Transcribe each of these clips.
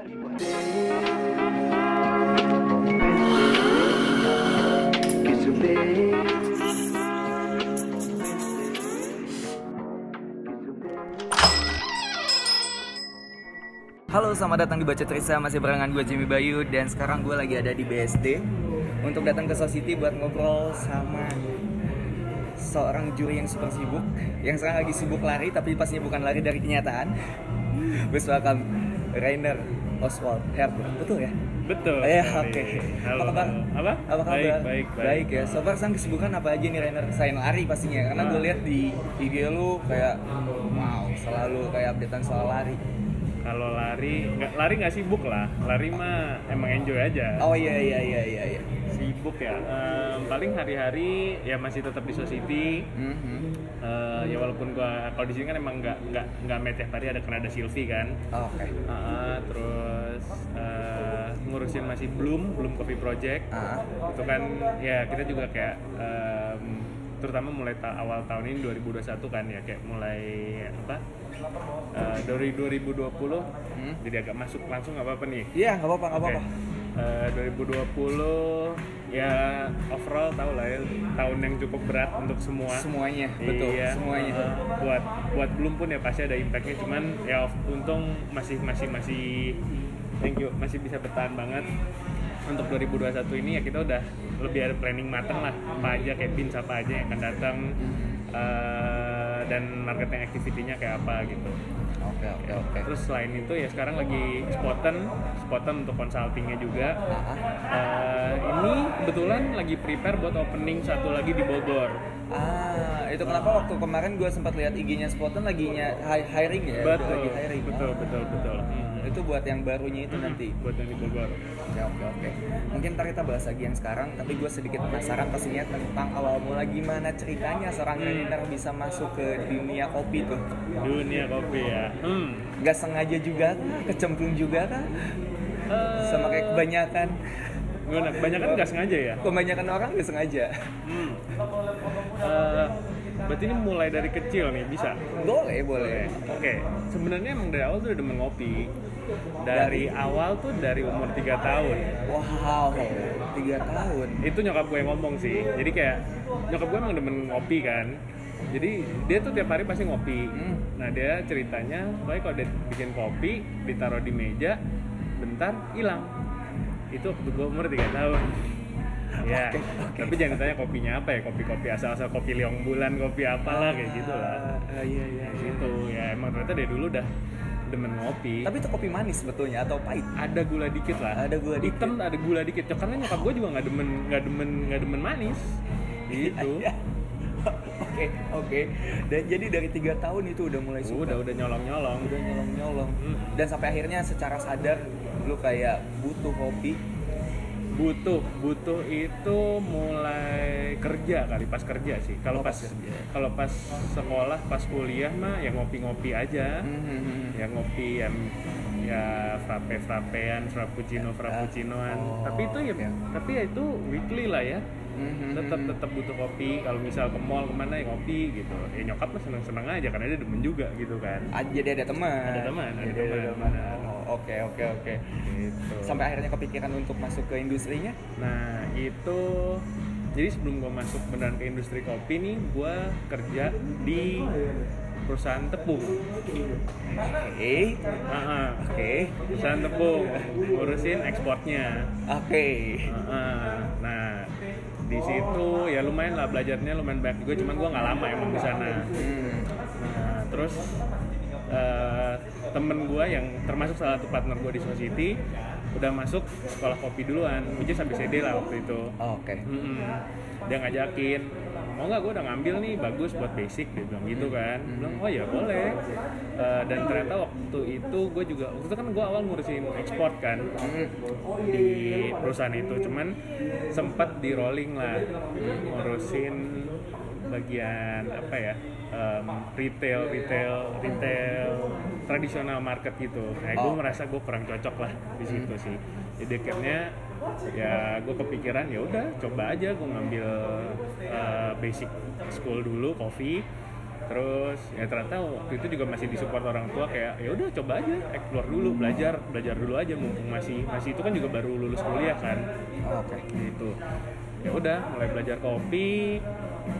Halo, selamat datang di Baca Trisa. Masih barengan gue Jimmy Bayu, dan sekarang gue lagi ada di BSD untuk datang ke So City buat ngobrol sama seorang juri yang super sibuk, yang sekarang lagi sibuk lari, tapi pastinya bukan lari dari kenyataan. Please welcome Rainer Oswald. Betul ya? Betul. Oke. Halo. Apa kabar? Baik ya. So far sang kesibukan apa aja nih Rainer? Selain lari pastinya, karena gue lihat di IG lu kayak wow, selalu kayak updatean soal lari. Kalau lari nggak sibuk lah. Lari mah emang enjoy aja. Oh iya. Sibuk ya. Paling hari-hari ya masih tetap di So City. Ya walaupun gua kalau di sini kan emang nggak meteh. Tadi ada Sylvie kan. Oke. Terus ngurusin masih Bloom Coffee project. Itu kan ya kita juga kayak terutama mulai awal tahun ini 2021 kan ya kayak mulai dari 2020 jadi agak masuk langsung nggak apa-apa nih? Iya nggak apa-apa. 2020 ya overall tau lah ya tahun yang cukup berat untuk semuanya. Betul iya, semuanya buat belum pun ya pasti ada impactnya, cuman ya untung masih thank you masih bisa bertahan banget. Untuk 2021 ini ya kita udah lebih ada planning matang lah, apa aja kayak pins apa aja yang akan datang dan marketing activity-nya kayak apa gitu. Oke. Terus selain itu ya sekarang lagi Spotten untuk consulting-nya juga. Ini kebetulan lagi prepare buat opening satu lagi di Bogor. Itu kenapa waktu kemarin gue sempat lihat IG-nya Spotten lagi hiring ya? Betul. Betul. Itu buat yang barunya itu nanti buat yang di Bogor. Oke. Mungkin ntar kita bahas lagi yang sekarang, tapi gue sedikit penasaran pastinya tentang awal mula gimana ceritanya seorang trainer bisa masuk ke dunia kopi tuh. Dunia kopi ya. Gak sengaja juga kah? Kecemplung juga kah? Sama kayak kebanyakan. Kebanyakan gak sengaja ya? Kebanyakan orang gak sengaja. Berarti ini mulai dari kecil nih, bisa? Boleh. Oke. Sebenarnya emang dari awal tuh udah demen ngopi. Dari awal tuh dari umur 3 tahun. Wow, 3 tahun. Itu nyokap gue yang ngomong sih. Jadi kayak nyokap gue emang demen ngopi kan. Jadi dia tuh tiap hari pasti ngopi. Nah, dia ceritanya pokoknya kalau dia bikin kopi, ditaruh di meja, bentar hilang. Itu waktu gue umur 3 tahun. Ya, okay. Tapi jangan tanya kopinya apa ya, kopi-kopi asal kopi liong bulan, kopi apalah kayak gitulah. Iya. Gitu ya, emang ternyata dari dulu udah demen ngopi. Tapi itu kopi manis sebetulnya atau pahit? Ada gula dikit lah. Hitam ada gula dikit. Karena nyokap gue juga nggak demen manis. Gitu. Oke. Dan jadi dari 3 tahun itu udah mulai suka. Udah nyolong-nyolong. Dan sampai akhirnya secara sadar lu kayak butuh kopi. Butuh itu mulai kerja kali, pas kerja sih. Kalau pas sekolah, pas kuliah mah ya ngopi-ngopi aja. Ya ngopi ya frappe-frappean, frappuccino-frappuccinoan. Tapi itu weekly lah ya. Tetap butuh kopi. Kalau misal ke mall kemana ya ngopi gitu. Ya nyokap mah seneng-seneng aja karena dia demen juga gitu kan. Jadi ada teman. Oke. Gitu. Sampai akhirnya kepikiran untuk masuk ke industrinya. Nah itu jadi sebelum gue masuk beneran ke industri kopi nih, gue kerja di perusahaan tepung. Oke. Perusahaan tepung ngurusin ekspornya. Oke. Nah di situ ya lumayan lah, belajarnya lumayan banyak juga, cuman gue nggak lama emang di sana. Nah terus temen gue yang termasuk salah satu partner gue di So City udah masuk sekolah kopi duluan, which is ABCD lah waktu itu. Oke. Dia ngajakin, mau nggak gue udah ngambil nih, bagus buat basic, dia bilang gitu kan. Bilang oh ya boleh. Dan ternyata waktu itu kan gue awal ngurusin ekspor kan di perusahaan itu, cuman sempat di rolling lah ngurusin bagian apa ya retail tradisional market gitu. Gue merasa gue kurang cocok lah di situ sih. Jadi akhirnya ya gue kepikiran ya udah coba aja gue ngambil basic school dulu kopi. Terus ya ternyata waktu itu juga masih disupport orang tua, kayak ya udah coba aja explore dulu, belajar dulu aja, mumpung masih itu kan juga baru lulus kuliah kan. Oh, oke. Gitu. Ya udah mulai belajar kopi,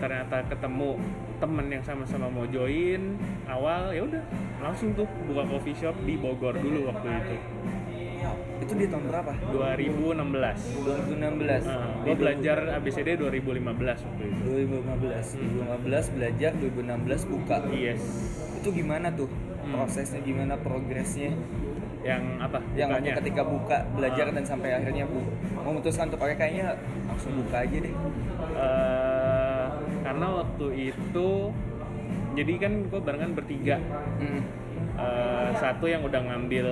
ternyata ketemu temen yang sama-sama mau join awal, ya udah langsung tuh buka coffee shop di Bogor dulu waktu itu. Itu di tahun berapa? 2016. Gue belajar ABCD 2015 waktu itu. 2015 belajar, 2016 buka. Yes. Itu gimana tuh prosesnya, gimana progresnya? Yang apa? Yang waktu ketika buka, belajar dan sampai akhirnya memutuskan untuk kayaknya langsung buka aja deh. Karena waktu itu jadi kan gue barengan bertiga. Satu yang udah ngambil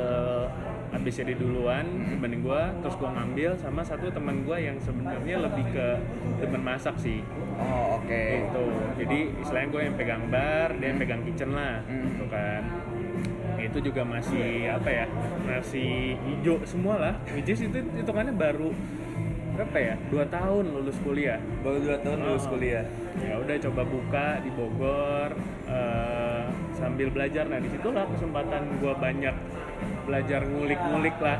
ABCD duluan dibanding gue, terus gue ngambil sama satu teman gue yang sebenarnya lebih ke teman masak sih. Oh, oke. Okay. Gitu. Jadi istilahnya gue yang pegang bar, dia yang pegang kitchen lah, gitu kan. Itu juga masih apa ya, masih hijau semua lah. Which is itu hitungannya baru berapa ya? 2 tahun lulus kuliah. Baru 2 tahun lulus kuliah. Ya udah coba buka di Bogor sambil belajar. Nah disitulah kesempatan gue banyak belajar ngulik-ngulik lah.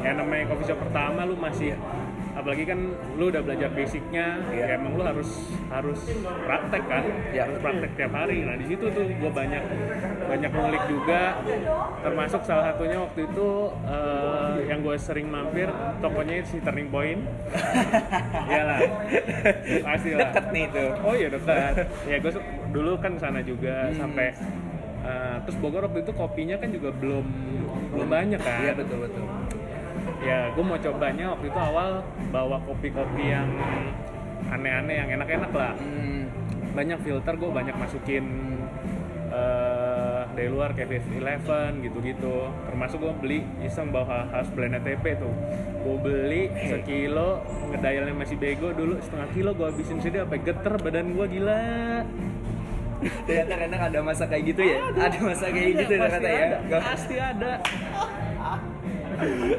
Ya namanya coffee shop pertama lu masih, apalagi kan lu udah belajar basicnya, ya emang lu harus praktek kan, harus praktek tiap hari. Nah di situ tuh gue banyak ngulik juga, termasuk salah satunya waktu itu yang gue sering mampir tokonya si Turning Point. Iyalah, pasti lah. Deket nih tuh. Oh iya dekat. Ya gue dulu kan sana juga sampai. Terus Bogor waktu itu kopinya kan juga belum banyak kan. Iya betul. Ya gue mau cobanya waktu itu awal bawa kopi-kopi yang aneh-aneh, yang enak-enak lah. Banyak filter gue banyak masukin dari luar kayak V11 gitu-gitu. Termasuk gue beli iseng bawa Hasbean TP tuh. Gue beli sekilo, ngedayalnya masih bego dulu, setengah kilo gue habisin sendiri sampai geter badan gue gila. Ternyata kadang ada masa kayak gitu ya? Ada masa kayak gitu ternyata ya? Pasti ada.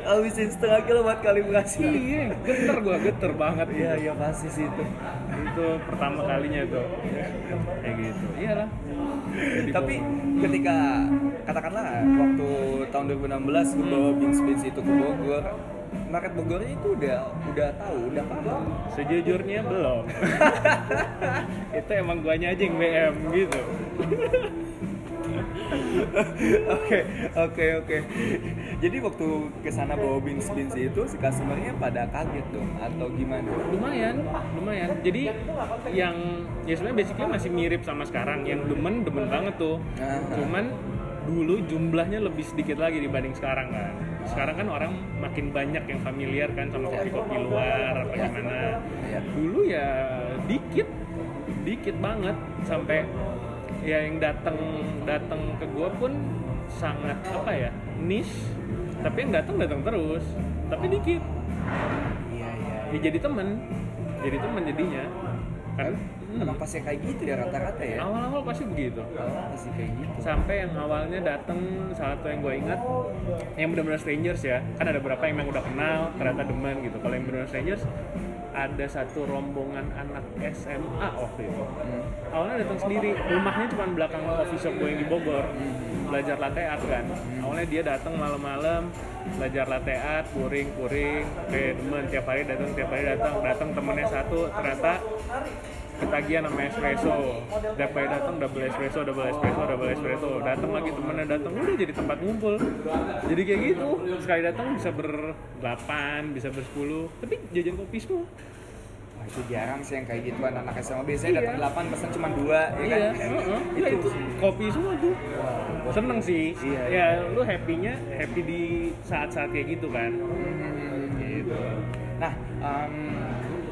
Habisin setengah kilo buat kalibrasi. Iya, geter banget. Iya pasti sih itu. Itu pertama kalinya tuh. Kayak gitu. Iyalah. Tapi ketika katakanlah waktu tahun 2016 gue bawa beans itu ke Bogor, market Bogornya itu udah tahu, udah paham. Sejujurnya belum. Itu emang guanya aja yang BM gitu. Oke. Jadi waktu kesana bawa beans itu si customernya pada kaget dong atau gimana? Lumayan. Jadi yang ya sebenarnya basically masih mirip sama sekarang. Yang demen banget tuh. Cuman dulu jumlahnya lebih sedikit lagi dibanding sekarang kan. Sekarang kan orang makin banyak yang familiar kan sama kopi-kopi luar apa gimana. Dulu ya dikit banget sampai ya yang datang ke gua pun sangat apa ya, niche, tapi yang datang terus, tapi dikit. Ya jadi temen jadinya kan. Emang pasti kayak gitu ya rata-rata ya? Awal-awal pasti begitu. Pasti kayak gitu. Sampai yang awalnya datang, salah satu yang gue ingat, yang benar-benar strangers ya. Kan ada beberapa yang udah kenal, ternyata demen gitu. Kalau yang benar-benar strangers, ada satu rombongan anak SMA waktu itu. Awalnya datang sendiri, rumahnya cuma belakang coffee shop gue yang di Bogor. Belajar latte art kan. Awalnya dia datang malam-malam, belajar latte art, kuring. Oke, demen, tiap hari datang temennya satu, ternyata ketagihan sama espresso. Tiap kali datang double espresso. Datang lagi temennya datang, udah jadi tempat ngumpul. Jadi kayak gitu. Sekali datang bisa ber-8, bisa ber-10, tapi jajan kopi semua. Wah, itu jarang sih yang kayak gituan anak SMA. Biasanya datang 8 pesan cuma 2 ya kan. Itu kopi semua tuh. Wow, seneng sih. Iya. Ya lu happy di saat-saat kayak gitu kan. Gitu. Nah,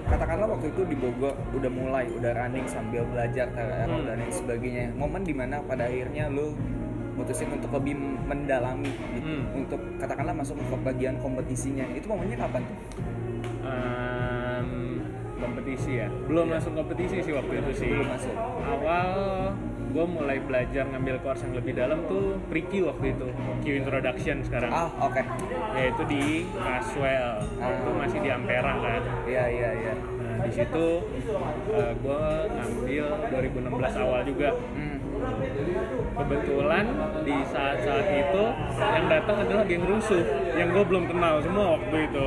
katakanlah waktu itu di Bogor udah mulai, udah running sambil belajar dan lain sebagainya. Momen dimana pada akhirnya lo mutusin untuk lebih mendalami gitu, untuk katakanlah masuk ke bagian kompetisinya. Itu momennya kapan tuh? Kompetisi ya? Belum masuk kompetisi sih waktu itu sih. Belum masuk. Awal gue mulai belajar ngambil course yang lebih dalam tuh pre-Q waktu itu, Q Introduction sekarang. Oke. Yaitu di Caswell, waktu masih di Ampera kan. Iya. Nah, di situ gue ngambil 2016 awal juga. Kebetulan di saat-saat itu yang datang adalah geng rusuh yang gue belum kenal semua waktu itu.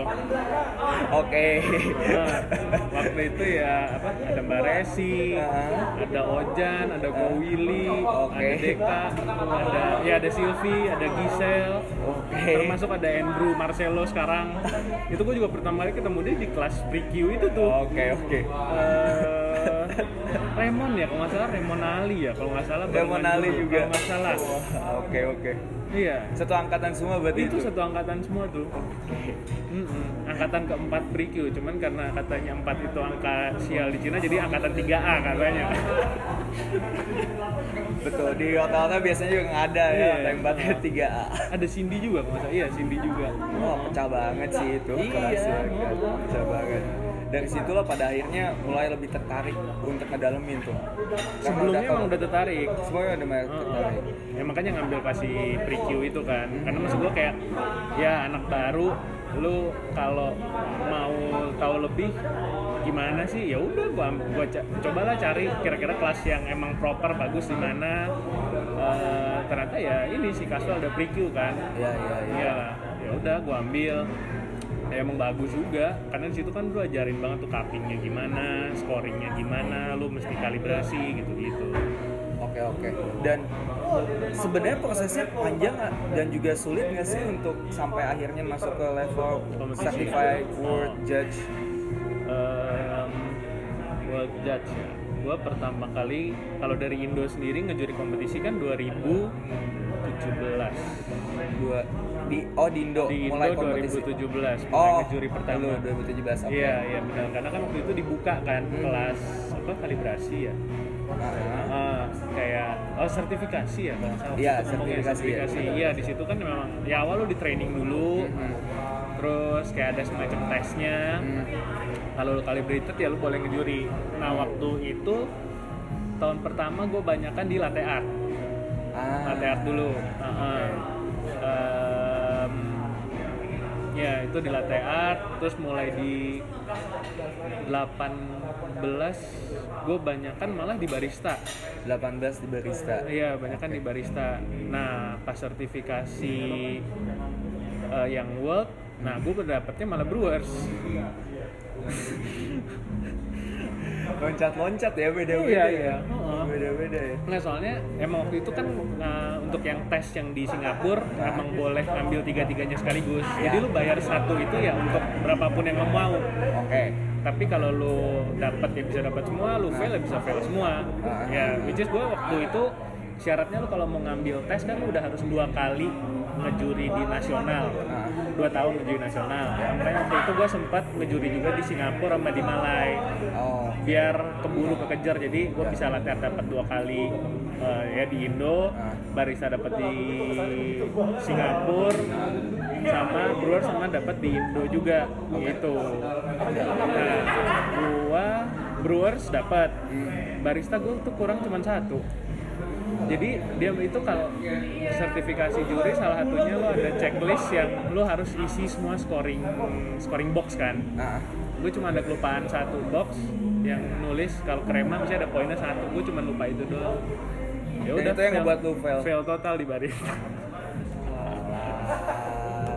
Oke. Nah, waktu itu ya apa? Ada Mba Resi, ada Ojan, ada Willy, ada Deka, ada Sylvie, ada Gisel, termasuk ada Andrew Marcelo sekarang. Itu gue juga pertama kali ketemu dia di kelas pre-Q itu tuh. Oke. Raymond ya, kalau nggak salah Raymond Ali ya, kalau nggak salah Raymond Ali juga. Kalau nggak salah. Oke. Iya. Satu angkatan semua berarti itu? Satu angkatan semua tuh. Oke. Angkatan keempat pre-Q, cuman karena katanya 4 itu angka sial di Cina, jadi angkatan 3A katanya. Betul, di hotel-hotel biasanya juga nggak ada ya, tembatnya 3A. Ada Cindy juga kalau nggak salah, iya Cindy juga. Wah, pecah banget sih itu. Iya. Pecah banget. Dari situlah pada akhirnya mulai lebih tertarik untuk ngedalemin tuh. Sebelumnya emang udah tertarik. Semuanya udah tertarik. Ya makanya ngambil pasti pre-Q itu kan. Karena maksud gue kayak ya anak baru, lu kalau mau tahu lebih gimana sih? Ya udah gua cobalah cari kira-kira kelas yang emang proper bagus di mana. Ternyata ya ini si Caswell ada pre-Q kan. Iya. Ya udah gua ambil. Ya emang bagus juga, karena di situ kan lu ajarin banget tuh cuppingnya gimana, scoringnya gimana, lu mesti kalibrasi gitu-gitu. Oke. Dan sebenarnya prosesnya panjang dan juga sulit nggak sih untuk sampai akhirnya masuk ke level certified world judge? World judge. Gua pertama kali kalau dari Indo sendiri ngejuri kompetisi kan 2017. Di Indo mulai kompetisi 2017 juri pertama 2017. Iya benar, karena kan waktu itu dibuka kan kelas apa kalibrasi ya. Kayak sertifikasi ya Bang. Iya, sertifikasi. Iya, di situ kan memang ya awal lu di training dulu. Terus kayak ada semacam tesnya. Kalau lu calibrated ya lu boleh ngejuri. Nah, waktu itu tahun pertama gue banyakan di latte art. Latte art dulu. Ya itu di latte art, terus mulai di 18 gue banyakan malah di barista. 18 di barista. Iya, banyakan di barista. Nah, pas sertifikasi yang world, nah gue dapetnya malah Brewers. Loncat-loncat ya, beda-beda. Iya. Beda-beda ya. Nah, soalnya emang waktu itu kan untuk yang tes yang di Singapura emang boleh ambil 3-3-nya sekaligus. Jadi lu bayar satu itu ya untuk berapapun yang lo mau. Oke. Tapi kalau lu dapat ya bisa dapat semua, lu fail ya bisa fail semua. Ya, which is gue waktu itu syaratnya lu kalau mau ngambil tes kan lu udah harus 2 kali ngejuri di nasional. 2 tahun ngejuri nasional. Makanya waktu itu gue sempat ngejuri juga di Singapura sama di Malai. Biar keburu kekejar, jadi gue bisa latihan dapat 2 kali ya di Indo, barista dapat di Singapura, sama brewer sama dapat di Indo juga gitu. Nah, gue brewers dapat, barista gue tuh kurang cuma 1. Jadi dia itu kalau sertifikasi juri salah satunya lo ada checklist yang lo harus isi semua scoring box kan. Gue cuma ada kelupaan 1 box yang nulis kalau krema mesti ada poinnya 1, gue cuma lupa itu doang. Ya udah, itu yang ngebuat lo fail total di barista.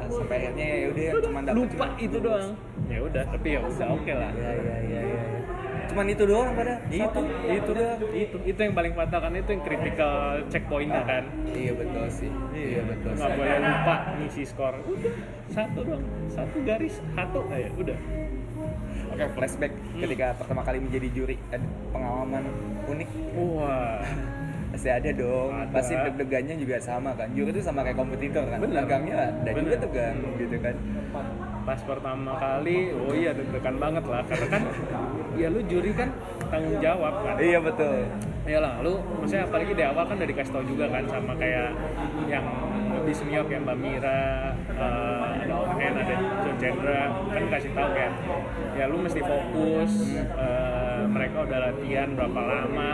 Sampai akhirnya ya udah cuma dapat lupa itu doang. Ya udah, tapi ya udah oke lah. Iya. Cuman itu doang pada itu yang paling fatal kan, itu yang critical checkpointnya kan. Iya betul sih. Nggak boleh lupa ngisi skor. Udah 1 garis 1 aja udah. Oke, flashback ketika pertama kali menjadi juri, pengalaman unik. Wah. Pasti ada dong. Pasti deg-degannya juga sama kan. Juri itu sama kayak kompetitor kan. Tegangnya ada juga tegang gitu kan. Pas pertama kali, deg-degan banget lah, karena kan ya lu juri kan tanggung jawab kan. Iya betul. Iyalah, lu maksudnya apalagi di awal kan udah dikasih tau juga kan sama kayak yang lebih senior kayak Mbak Mira, ada Owen, ada John Chandra, kan kasih tau kan ya lu mesti fokus, mereka udah latihan berapa lama,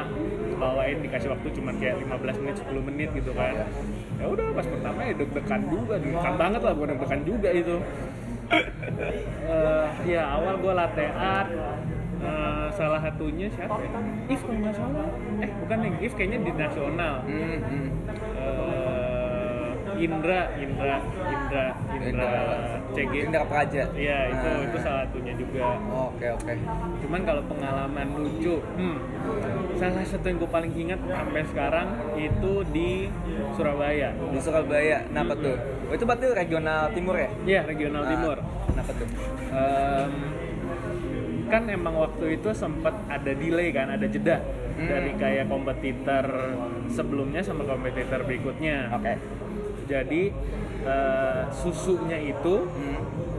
bawain dikasih waktu cuma kayak 15 menit, 10 menit gitu kan. Ya udah pas pertama ya deg-degan juga, deg-degan banget lah, bukan deg-degan juga itu. Ya awal gue latte art. Salah satunya siapa? If kalau nggak salah, bukan nih, If kayaknya di nasional. Indra Praja. Iya, itu salah satunya juga. Oke. Cuman kalau pengalaman lucu, salah satu yang gue paling ingat sampai sekarang itu di Surabaya. Di Surabaya, kenapa tuh? Oh, itu berarti regional timur ya? Iya, regional timur. Kenapa tuh? Kan emang waktu itu sempat ada delay kan, ada jeda dari kayak kompetitor sebelumnya sama kompetitor berikutnya. Oke. Jadi susunya itu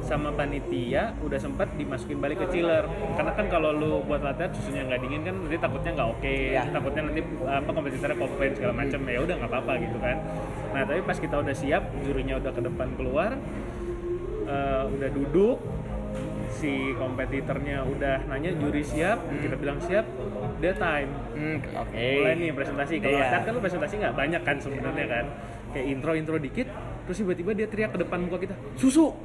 sama panitia udah sempat dimasukin balik ke chiller. Karena kan kalau lu buat latihan susunya nggak dingin kan, nanti takutnya nggak oke, takutnya nanti kompetitornya komplain segala macam. Ya udah nggak apa-apa gitu kan. Nah tapi pas kita udah siap, jurinya udah ke depan keluar, udah duduk. Si kompetitornya udah nanya juri siap, kita bilang siap, udah time. Mulai nih presentasi. Kalau latihan kan lu presentasi nggak banyak kan sebenarnya kan, kayak intro dikit, terus tiba-tiba dia teriak ke depan muka kita, susu.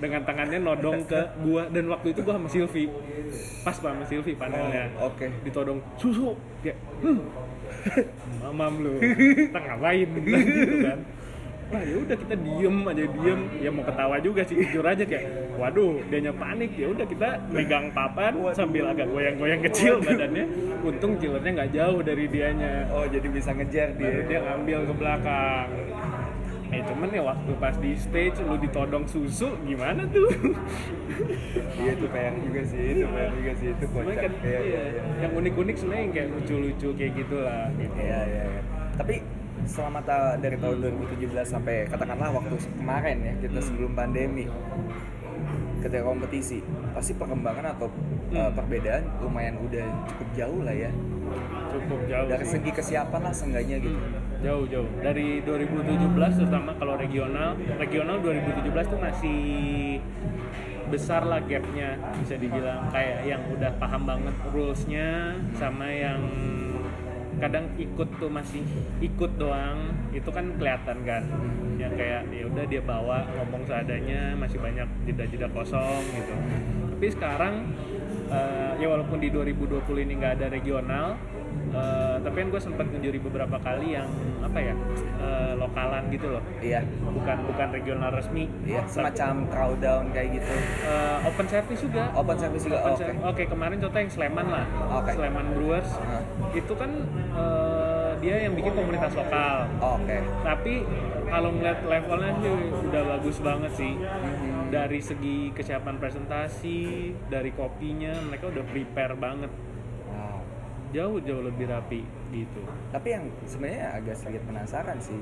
Dengan tangannya nodong ke gua, dan waktu itu gua sama Sylvie, pas sama Sylvie panelnya, ditodong susu, dia, mamam lu, kita ngapain gitu kan. Wah ya udah kita diem, ya mau ketawa juga sih jujur aja kayak, waduh dianya panik, ya udah kita megang papan sambil agak goyang-goyang kecil badannya, untung chillernya nggak jauh dari dianya. Oh jadi bisa ngejar dia. Baru dia ngambil ke belakang. Cuman ya waktu pas di stage lu ditodong susu gimana tuh? Iya itu PR juga sih, itu kocak kan, iya. Yang unik-unik sebenarnya yang kayak lucu-lucu kayak gitulah. Iya. Tapi selama dari tahun 2017 sampai katakanlah waktu kemarin ya, kita sebelum pandemi, ketika kompetisi pasti perkembangan atau perbedaan lumayan udah cukup jauh lah ya. Cukup jauh. Dari segi kesiapan lah seenggaknya gitu. Jauh dari 2017 terutama kalau regional 2017 tuh masih besar lah gapnya, bisa dibilang kayak yang udah paham banget rules-nya sama yang kadang ikut tuh masih ikut doang, itu kan kelihatan kan yang kayak ya udah dia bawa ngomong seadanya, masih banyak jeda-jeda kosong gitu. Tapi sekarang ya walaupun di 2020 ini nggak ada regional, tapi kan gue sempat ngejuri beberapa kali yang lokalan gitu loh. Iya. Bukan regional resmi. Iya. Semacam crowddown kayak gitu. Open service juga. Oke, kemarin contoh yang Sleman lah. Sleman Brewers. Itu kan dia yang bikin komunitas lokal. Oke. Tapi kalau ngeliat levelnya sih udah bagus banget sih. Dari segi kesiapan presentasi, dari kopinya mereka udah prepare banget. Jauh lebih rapi gitu. Tapi yang sebenarnya agak sedikit penasaran sih,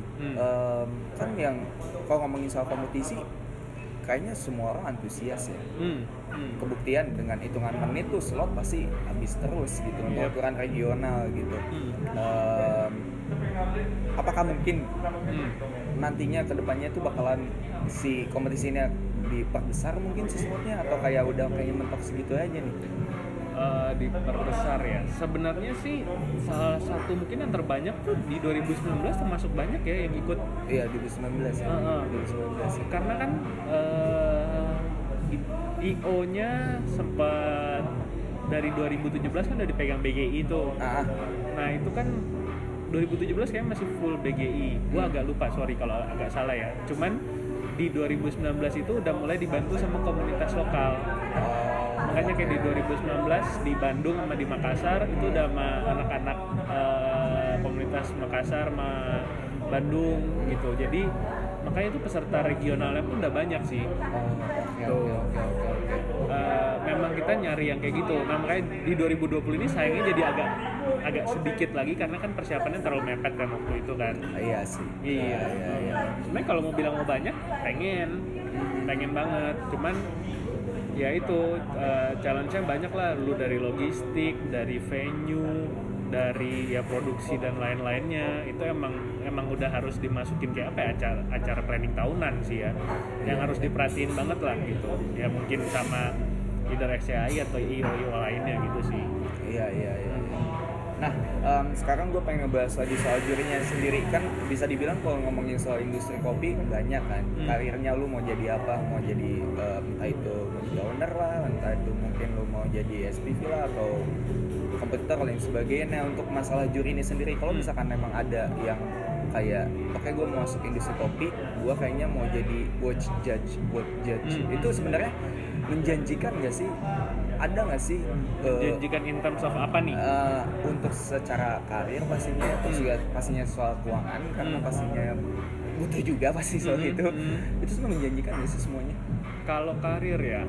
kan yang kalau ngomongin soal kompetisi, kayaknya semua orang antusias ya. Kebuktian dengan hitungan menit tuh slot pasti habis terus gitu untuk ukuran regional gitu. Apakah mungkin nantinya kedepannya tuh bakalan si kompetisinya diperbesar mungkin sih slotnya, atau kayak udah kayaknya mentok segitu aja nih? Diperbesar ya. Sebenarnya sih salah satu mungkin yang terbanyak tuh di 2019 termasuk banyak ya yang ikut. Iya 2019 ya. 2019. Karena kan IO-nya sempat dari 2017 kan udah dipegang BGI itu. Nah itu kan 2017 kayaknya masih full BGI. Gua agak lupa, sorry kalau agak salah ya. Cuman di 2019 itu udah mulai dibantu sama komunitas lokal. Makanya kayak di 2019 di Bandung sama di Makassar itu udah sama anak-anak komunitas Makassar sama Bandung gitu. Jadi makanya itu peserta regionalnya pun udah banyak sih. Memang kita nyari yang kayak gitu. Nah, makanya di 2020 ini sayangnya jadi agak sedikit lagi karena kan persiapannya terlalu mepet kan waktu itu kan. Iya sih. Iya. Sebenarnya kalau mau bilang mau banyak, pengen banget. Cuman ya itu challenge-nya banyak lah, lu dari logistik, dari venue, dari ya produksi dan lain-lainnya. Itu emang udah harus dimasukin kayak apa ya, acara planning tahunan sih ya, yang harus diperhatiin banget lah gitu ya, mungkin sama either XCI atau IO lainnya gitu sih. Iya. Nah, sekarang gue pengen ngebahas lagi soal jurinya sendiri. Kan bisa dibilang kalau ngomongin soal industri kopi banyak kan. Karirnya lu mau jadi apa? Mau jadi entah itu mau jadi owner lah, entah itu mungkin lu mau jadi SPV lah atau kompetitor lain sebagainya. Untuk masalah juri ini sendiri, kalau misalkan memang ada yang kayak oke, gue mau masuk industri kopi, gue kayaknya mau jadi watch judge. Itu sebenarnya menjanjikan nggak sih? Ada nggak sih? Menjanjikan in terms of apa nih? Untuk secara karir pastinya, terus juga pastinya soal keuangan, karena pastinya butuh juga pasti soal itu. Itu semua menjanjikan nggak sih semuanya? Kalau karir ya,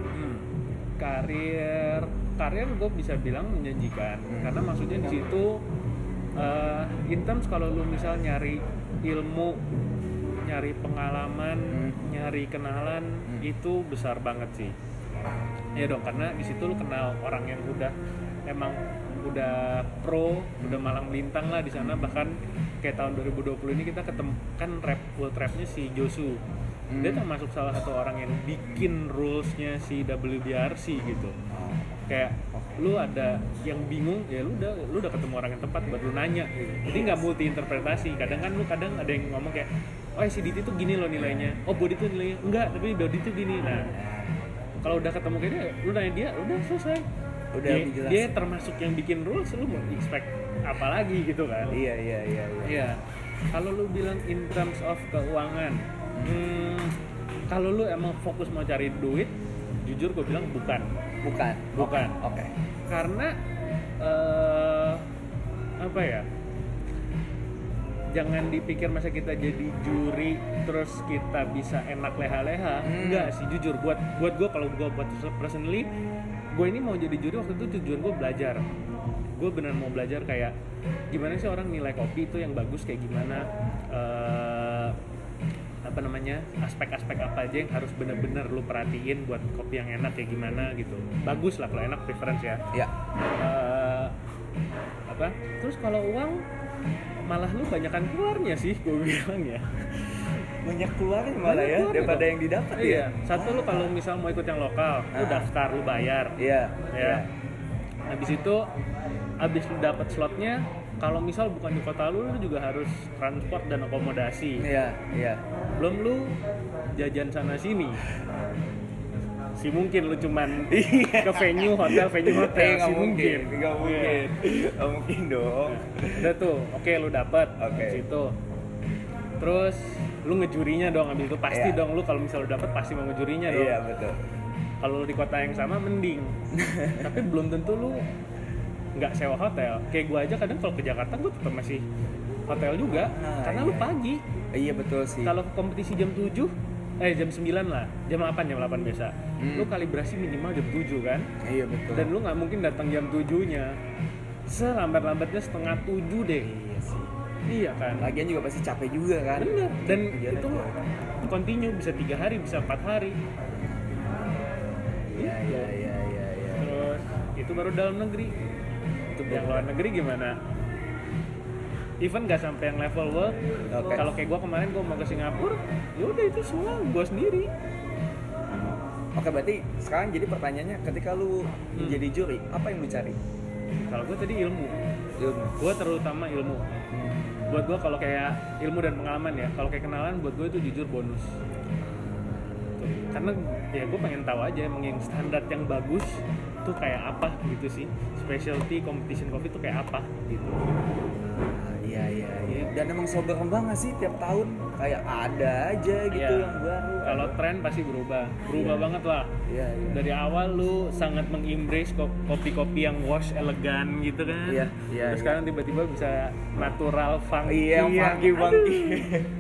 karir gue bisa bilang menjanjikan, karena maksudnya di situ. In terms kalau lu misal nyari ilmu, nyari pengalaman, nyari kenalan, itu besar banget sih. Ya dong, karena di situ lu kenal orang yang udah emang udah pro, udah malang melintang lah di sana. Bahkan kayak tahun 2020 ini kita ketemukan world rapnya si Josu. Dia termasuk salah satu orang yang bikin rules-nya si WDRC gitu. Kayak lu ada yang bingung, ya lu udah ketemu orang yang tepat buat lu nanya gitu. Jadi nggak multi interpretasi. Kadang kan lu ada yang ngomong kayak, oh acidity tuh gini loh nilainya, oh body tuh nilainya enggak, tapi body tuh gini. Nah kalau udah ketemu kayak dia, lu nanya dia udah selesai, udah jelas. Dia termasuk yang bikin rules, lu mau expect apa lagi gitu kan. Iya. Kalau lu bilang in terms of keuangan, kalau lu emang fokus mau cari duit, jujur gue bilang bukan. Oke. Karena apa ya, jangan dipikir masa kita jadi juri terus kita bisa enak leha-leha. Enggak sih, jujur buat gue, kalau gue buat personally, gue ini mau jadi juri waktu itu tujuan gue belajar. Gue benar mau belajar kayak gimana sih orang nilai kopi itu yang bagus, kayak gimana apa namanya, aspek-aspek apa aja yang harus benar-benar lu perhatiin buat kopi yang enak kayak gimana gitu. Bagus lah kalau enak, preference ya. Iya. Apa? Terus kalau uang malah lu banyakan keluarnya sih, gue bilang ya. Banyak keluarnya malah ya daripada yang didapat ya. Satu, lu kalau misal mau ikut yang lokal, lu daftar, lu bayar. Iya. Habis itu lu dapat slotnya, kalau misal bukan di kota lu juga harus transport dan akomodasi. Iya. Belum lu jajan sana sini. Si mungkin lu cuman ke venue hotel. Enggak mungkin. Enggak mungkin dong. Udah tuh, oke, lu dapat di situ. Terus lu ngejurinya dong abis itu pasti dong, lu kalau misal lu dapat pasti mau ngejurinya dong. Iya, betul. Kalau lu di kota yang sama mending. Tapi belum tentu lu nggak sewa hotel, kayak gue aja kadang kalau ke Jakarta gue tetap masih hotel juga, karena lu pagi. Iya betul sih. Kalau kompetisi jam 9 lah, jam 8 biasa. Lu kalibrasi minimal jam 7 kan? Iya betul. Dan lu nggak mungkin datang jam 7-nya, selambat-lambatnya setengah 7 deh. Iya sih. Iya kan. Lagian juga pasti capek juga kan. Bener. Dan itu continue bisa 3 hari, bisa 4 hari. Iya. Terus itu baru dalam negeri. Yang luar negeri gimana? Even gak sampai yang level world. Kalau kayak gue kemarin gue mau ke Singapura, yaudah itu semua gue sendiri. Oke, berarti sekarang jadi pertanyaannya, ketika lu jadi juri, apa yang lu cari? Kalau gue tadi ilmu. Gue terutama ilmu. Buat gue kalau kayak ilmu dan pengalaman ya, kalau kayak kenalan buat gue itu jujur bonus. Karena ya gue pengen tahu aja emang yang standar yang bagus itu kayak apa gitu sih, specialty competition coffee itu kayak apa gitu. Iya. Dan emang selalu berkembang gak sih tiap tahun, kayak ada aja gitu yang baru. Kalau tren pasti berubah banget lah. Iya. Dari awal lu sangat mengembrace kopi-kopi yang wash, elegan gitu kan. Iya. Terus sekarang tiba-tiba bisa natural, funky. Iya, funky.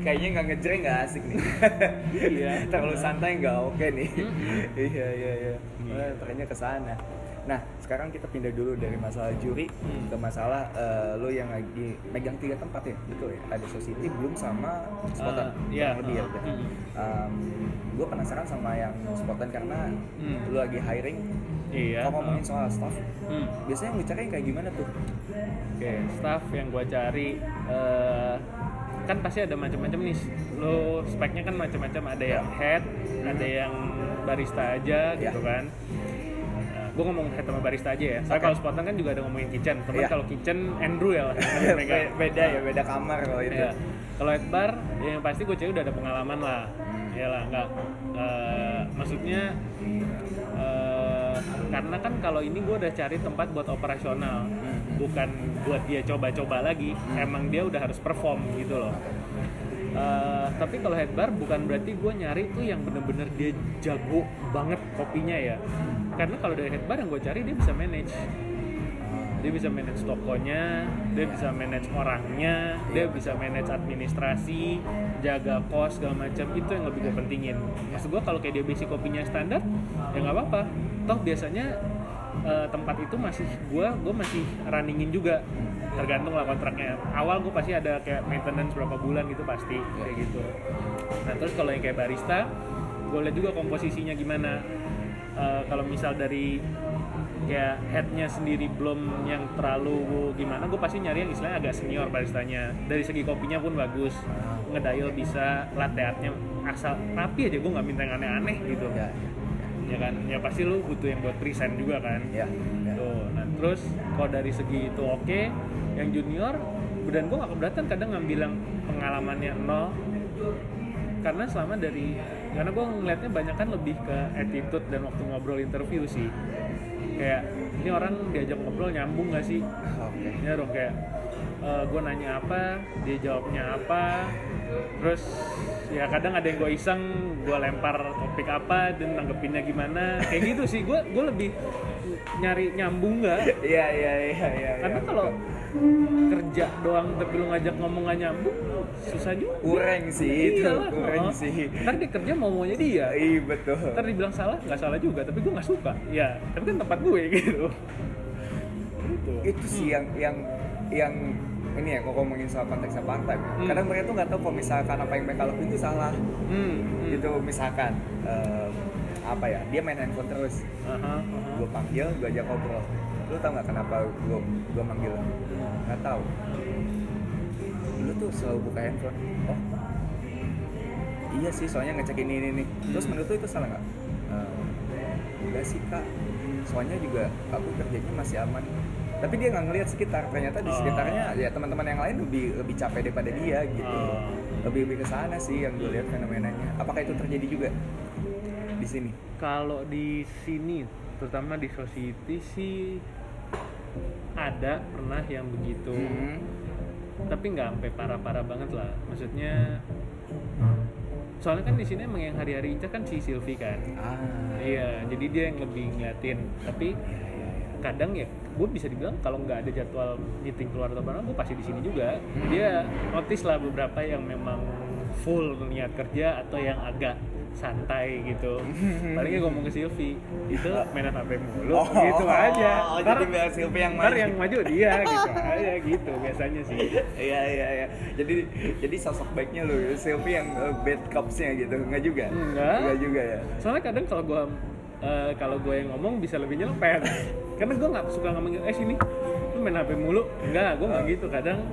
Kayaknya nggak ngejreng nggak asik nih. Iya. Terlalu santai nggak oke nih. Iya. Trennya ke sana. Nah, sekarang kita pindah dulu dari masalah juri ke masalah lo yang lagi megang 3 tempat ya, betul ya? Ada So City, Bloom sama Spotten, lebih ya. Gue penasaran sama yang Spotten karena lo lagi hiring. Kalau ngomongin soal staff, biasanya yang gue cari kayak gimana tuh? Oke, staff yang gue cari kan pasti ada macam-macam nih. Lo speknya kan macam-macam, ada yang head, ada yang barista aja gitu kan. gue ngomong head sama barista aja ya. Soalnya kalau Spotten kan juga ada ngomongin kitchen, cuman kalau kitchen Andrew ya lah. Beda ya, beda kamar kalau itu. Ya. Kalau head bar, ya yang pasti gue cewek udah ada pengalaman lah. Iyalah, enggak. Maksudnya karena kan kalau ini gue udah cari tempat buat operasional, bukan buat dia coba-coba lagi. Emang dia udah harus perform gitu loh. Tapi kalau head bar bukan berarti gue nyari tuh yang bener-bener dia jago banget kopinya ya. Karena kalau dari head bar yang gue cari dia bisa manage. Dia bisa manage tokonya, dia bisa manage orangnya, dia bisa manage administrasi, jaga kos segala macam. Itu yang lebih gue pentingin. Maksud gue kalau kayak dia basic kopinya standar, ya nggak apa-apa. Toh biasanya tempat itu masih gue masih runningin juga. Tergantung lah kontraknya. Awal gue pasti ada kayak maintenance berapa bulan gitu pasti kayak gitu. Nah terus kalau yang kayak barista, gue lihat juga komposisinya gimana. Kalau misal dari kayak headnya sendiri belum yang terlalu gimana, gue pasti nyari yang istilahnya agak senior baristanya. Dari segi kopinya pun bagus, ngedial bisa, latte artnya asal rapi aja, gue nggak minta yang aneh-aneh gitu. Ya kan, ya pasti lu butuh yang buat present juga kan. Tuh, nah terus kalau dari segi itu oke, yang junior, dan gue nggak keberatan kadang ngambil yang pengalamannya 0, karena selama dari karena gue ngeliatnya banyak kan lebih ke attitude dan waktu ngobrol interview sih. Kayak ini orang diajak ngobrol nyambung nggak sih? Ya dong kayak gue nanya apa, dia jawabnya apa, terus ya kadang ada yang gue iseng, gue lempar topik apa dan nanggepinnya gimana, kayak gitu sih. Gue lebih nyari nyambung nggak? Iya. Karena kalau kerja doang tapi lu ngajak ngomong nggak nyambung, susah juga. Kurang sih itu, kurang sih. Ntar dia kerja maunya dia. Iya betul. Ntar dibilang salah, nggak salah juga, tapi gue nggak suka. Ya, tapi kan tempat gue gitu. Itu sih yang ini ya, kok ngomongin soal konteksnya part-time. Kadang mereka tuh nggak tahu kalau misalkan apa yang mereka lakuin itu salah. Gitu misalkan apa ya, dia main handphone terus. Gue panggil, gue ajak ngobrol. Lu tau nggak kenapa gue manggil lo? Nggak tahu. Lu tuh selalu buka handphone. Oh, iya sih, soalnya ngecek ini nih. Terus menurut lu itu salah nggak? Enggak sih kak. Soalnya juga aku kerjanya masih aman. Tapi dia nggak ngelihat sekitar, ternyata di sekitarnya ya teman-teman yang lain lebih capek daripada dia gitu. Lebih ke sana sih yang gue lihat fenomenanya. Apakah itu terjadi juga di sini? Kalau di sini, terutama di So City sih ada pernah yang begitu. Tapi nggak sampai parah-parah banget lah. Maksudnya soalnya kan di sini emang yang hari-hari incar kan si Sylvie kan. Iya, jadi dia yang lebih ngeliatin. Tapi kadang ya gue bisa dibilang kalau nggak ada jadwal meeting keluar atau barang, gue pasti di sini juga. Dia notice lah beberapa yang memang full niat kerja atau yang agak santai gitu. Palingnya ngomong ke Sylvie itu mainan HP mulu gitu aja. Ntar yang maju dia gitu aja gitu biasanya sih. Iya. Jadi sosok baiknya lo Sylvie yang bad cops-nya gitu nggak juga? Nggak juga ya. Soalnya kadang kalau gue yang ngomong bisa lebih nyelpen. Karena gue nggak suka ngomongin sini lu main HP mulu. Enggak, gue nggak gitu. Kadang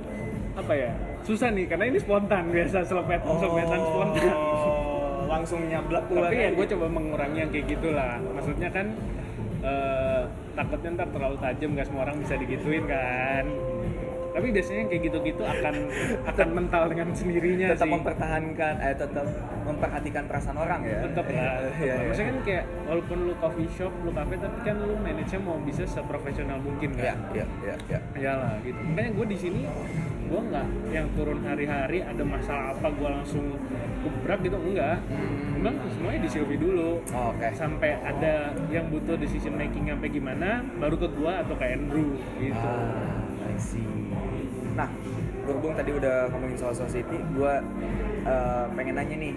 apa ya, susah nih karena ini spontan, biasa selepetan spontan langsung nyablak keluar. Tapi ya gue coba mengurangi yang kayak gitulah. Maksudnya kan takutnya ntar terlalu tajam, nggak semua orang bisa digituin kan. Tapi biasanya kayak gitu-gitu akan mental dengan sendirinya. Tetap sih mempertahankan, tetap memperhatikan perasaan orang ya. Tetap. Maksudnya kan kayak walaupun lu coffee shop, lu kafe, tapi kan lu manage-nya mau bisa seprofesional mungkin kan. Iya. Iyalah gitu. Makanya gue di sini gue nggak yang turun hari-hari ada masalah apa gue langsung gebrak gitu, enggak. Memang semuanya di Sylvie dulu. Sampai ada yang butuh decision making sampai gimana, baru ke gue atau ke Andrew gitu. Nah, berhubung tadi udah ngomongin soal society, gue pengen nanya nih,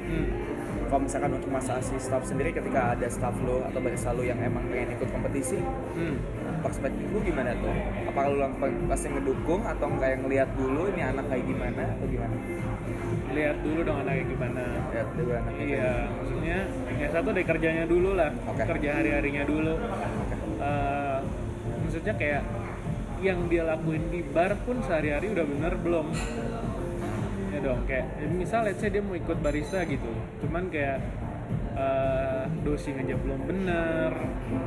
kalau misalkan untuk masa si staff sendiri, ketika ada staff lo atau barista lo yang emang pengen ikut kompetisi, perspektif lo gimana tuh? Apakah lo pasti ngedukung atau kayak ngelihat dulu ini anak kayak gimana atau gimana? Lihat dulu dong anaknya gimana. Lihat dulu anaknya. Iya, maksudnya yang satu dari kerjanya dulu lah, kerja hari-harinya dulu. Maksudnya kayak yang dia lakuin di bar pun sehari-hari udah bener belum? Ya dong, kayak misal let's say dia mau ikut barista gitu, cuman kayak dosing aja belum bener,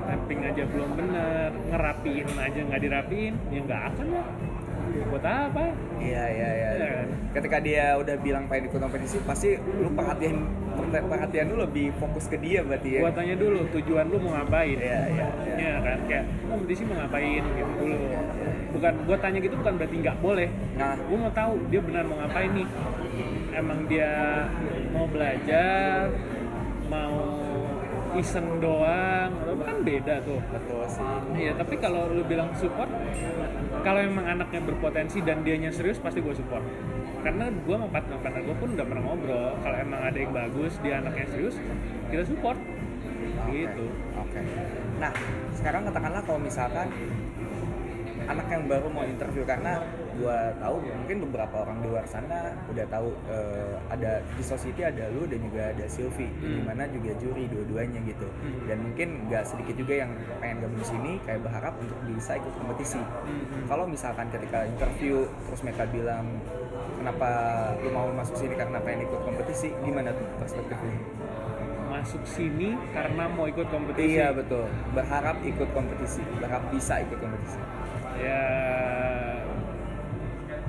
tapping aja belum bener, ngerapiin aja nggak dirapiin, ya nggak akan lah. Buat apa? Iya. Ketika dia udah bilang pengen ikut kompetisi, pasti lu perhatian lu lebih fokus ke dia berarti ya. Gua tanya dulu tujuan lu mau ngapain. Iya. Kan kayak kompetisi mau ngapain gitu dulu. Bukan gua tanya gitu bukan berarti nggak boleh. Nah, gua mau tahu dia benar mau ngapain nih. Emang dia mau belajar, mau iseng doang, kan beda tuh. Betul sih. Iya, tapi kalau lu bilang support, kalau emang anaknya berpotensi dan dianya serius pasti gue support. Karena gue sama partner gue pun udah pernah ngobrol, kalau emang ada yang bagus, dia anaknya serius, kita support. Gitu. Oke. Nah, sekarang katakanlah kalau misalkan anak yang baru mau interview, karena gue tahu mungkin beberapa orang di luar sana udah tahu ada di So City, ada lu dan juga ada Sylvie, di mana juga juri dua-duanya gitu. Dan mungkin nggak sedikit juga yang pengen gabung sini kayak berharap untuk bisa ikut kompetisi. Kalau misalkan ketika interview terus mereka bilang kenapa lu mau masuk sini karena pengen ikut kompetisi, gimana tuh perspektifnya? Masuk sini karena mau ikut kompetisi. Iya betul. Berharap ikut kompetisi, berharap bisa ikut kompetisi. Ya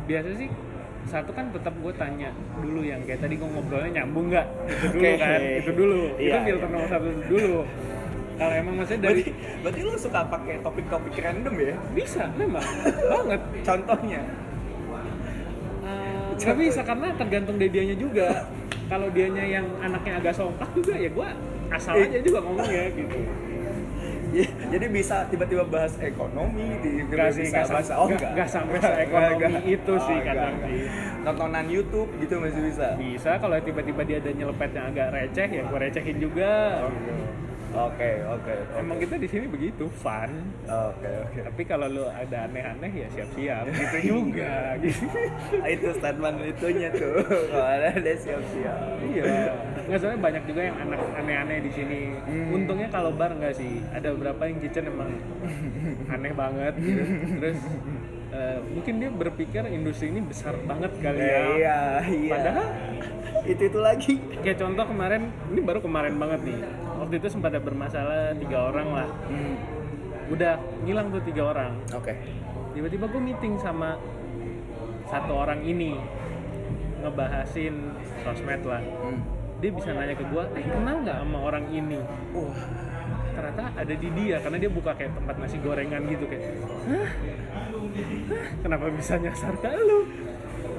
biasa sih, satu kan tetap gue tanya dulu yang kayak tadi gue ngobrolnya nyambung nggak itu dulu. Okay. Kan itu dulu itu filter nomor satu dulu. Kalau emang maksudnya dari berarti lu suka pakai topik-topik random ya? Bisa memang banget. Contohnya nggak bisa karena tergantung dari dianya juga. Kalau dianya yang anaknya agak songkak juga ya gue asal aja juga ngomongnya gitu. Jadi bisa tiba-tiba bahas ekonomi, bisa bahas ekonomi itu sih kadang. Tontonan YouTube gitu masih bisa. Bisa kalau tiba-tiba dia ada nyelepet yang agak receh ya gue recehin juga. Oke. Emang kita di sini begitu fun. Oke. Tapi kalau lu ada aneh-aneh ya siap-siap gitu juga. Itu statement itunya tuh. Kalau ada siap-siap. Iya. Nggak, soalnya banyak juga yang anak aneh-aneh di sini. Untungnya kalau bar nggak sih, ada beberapa yang kitchen emang aneh banget gitu. Terus mungkin dia berpikir industri ini besar banget kali ya. Iya. Padahal itu lagi. Kayak contoh kemarin, ini baru kemarin banget nih. Waktu itu sempat ada bermasalah 3 orang lah. Udah ngilang tuh 3 orang. Oke. Tiba-tiba gue meeting sama satu orang ini, ngebahasin sosmed lah. Dia bisa nanya ke gue, kenal nggak sama orang ini? Ternyata ada di dia, karena dia buka kayak tempat nasi gorengan gitu kayak, Hah? Kenapa bisa nyasar ke lu?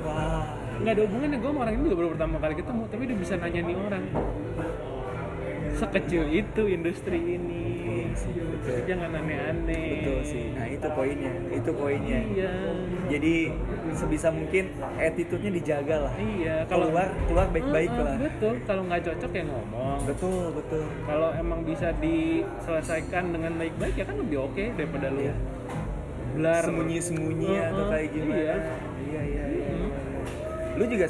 Wah, nggak ada hubungannya, gue sama orang ini juga baru pertama kali ketemu, tapi dia bisa nanya nih orang. Sekecil itu industri ini. Betul. Jangan aneh-aneh. Betul sih. Nah, itu poinnya. Iya. Jadi sebisa mungkin attitude-nya dijaga lah. Iya, kalau keluar baik-baik lah. Betul, kalau nggak cocok ya ngomong. Betul. Kalau emang bisa diselesaikan dengan baik-baik ya kan lebih oke daripada lu blar sembunyi-sembunyi atau kayak gimana. Iya. Lu juga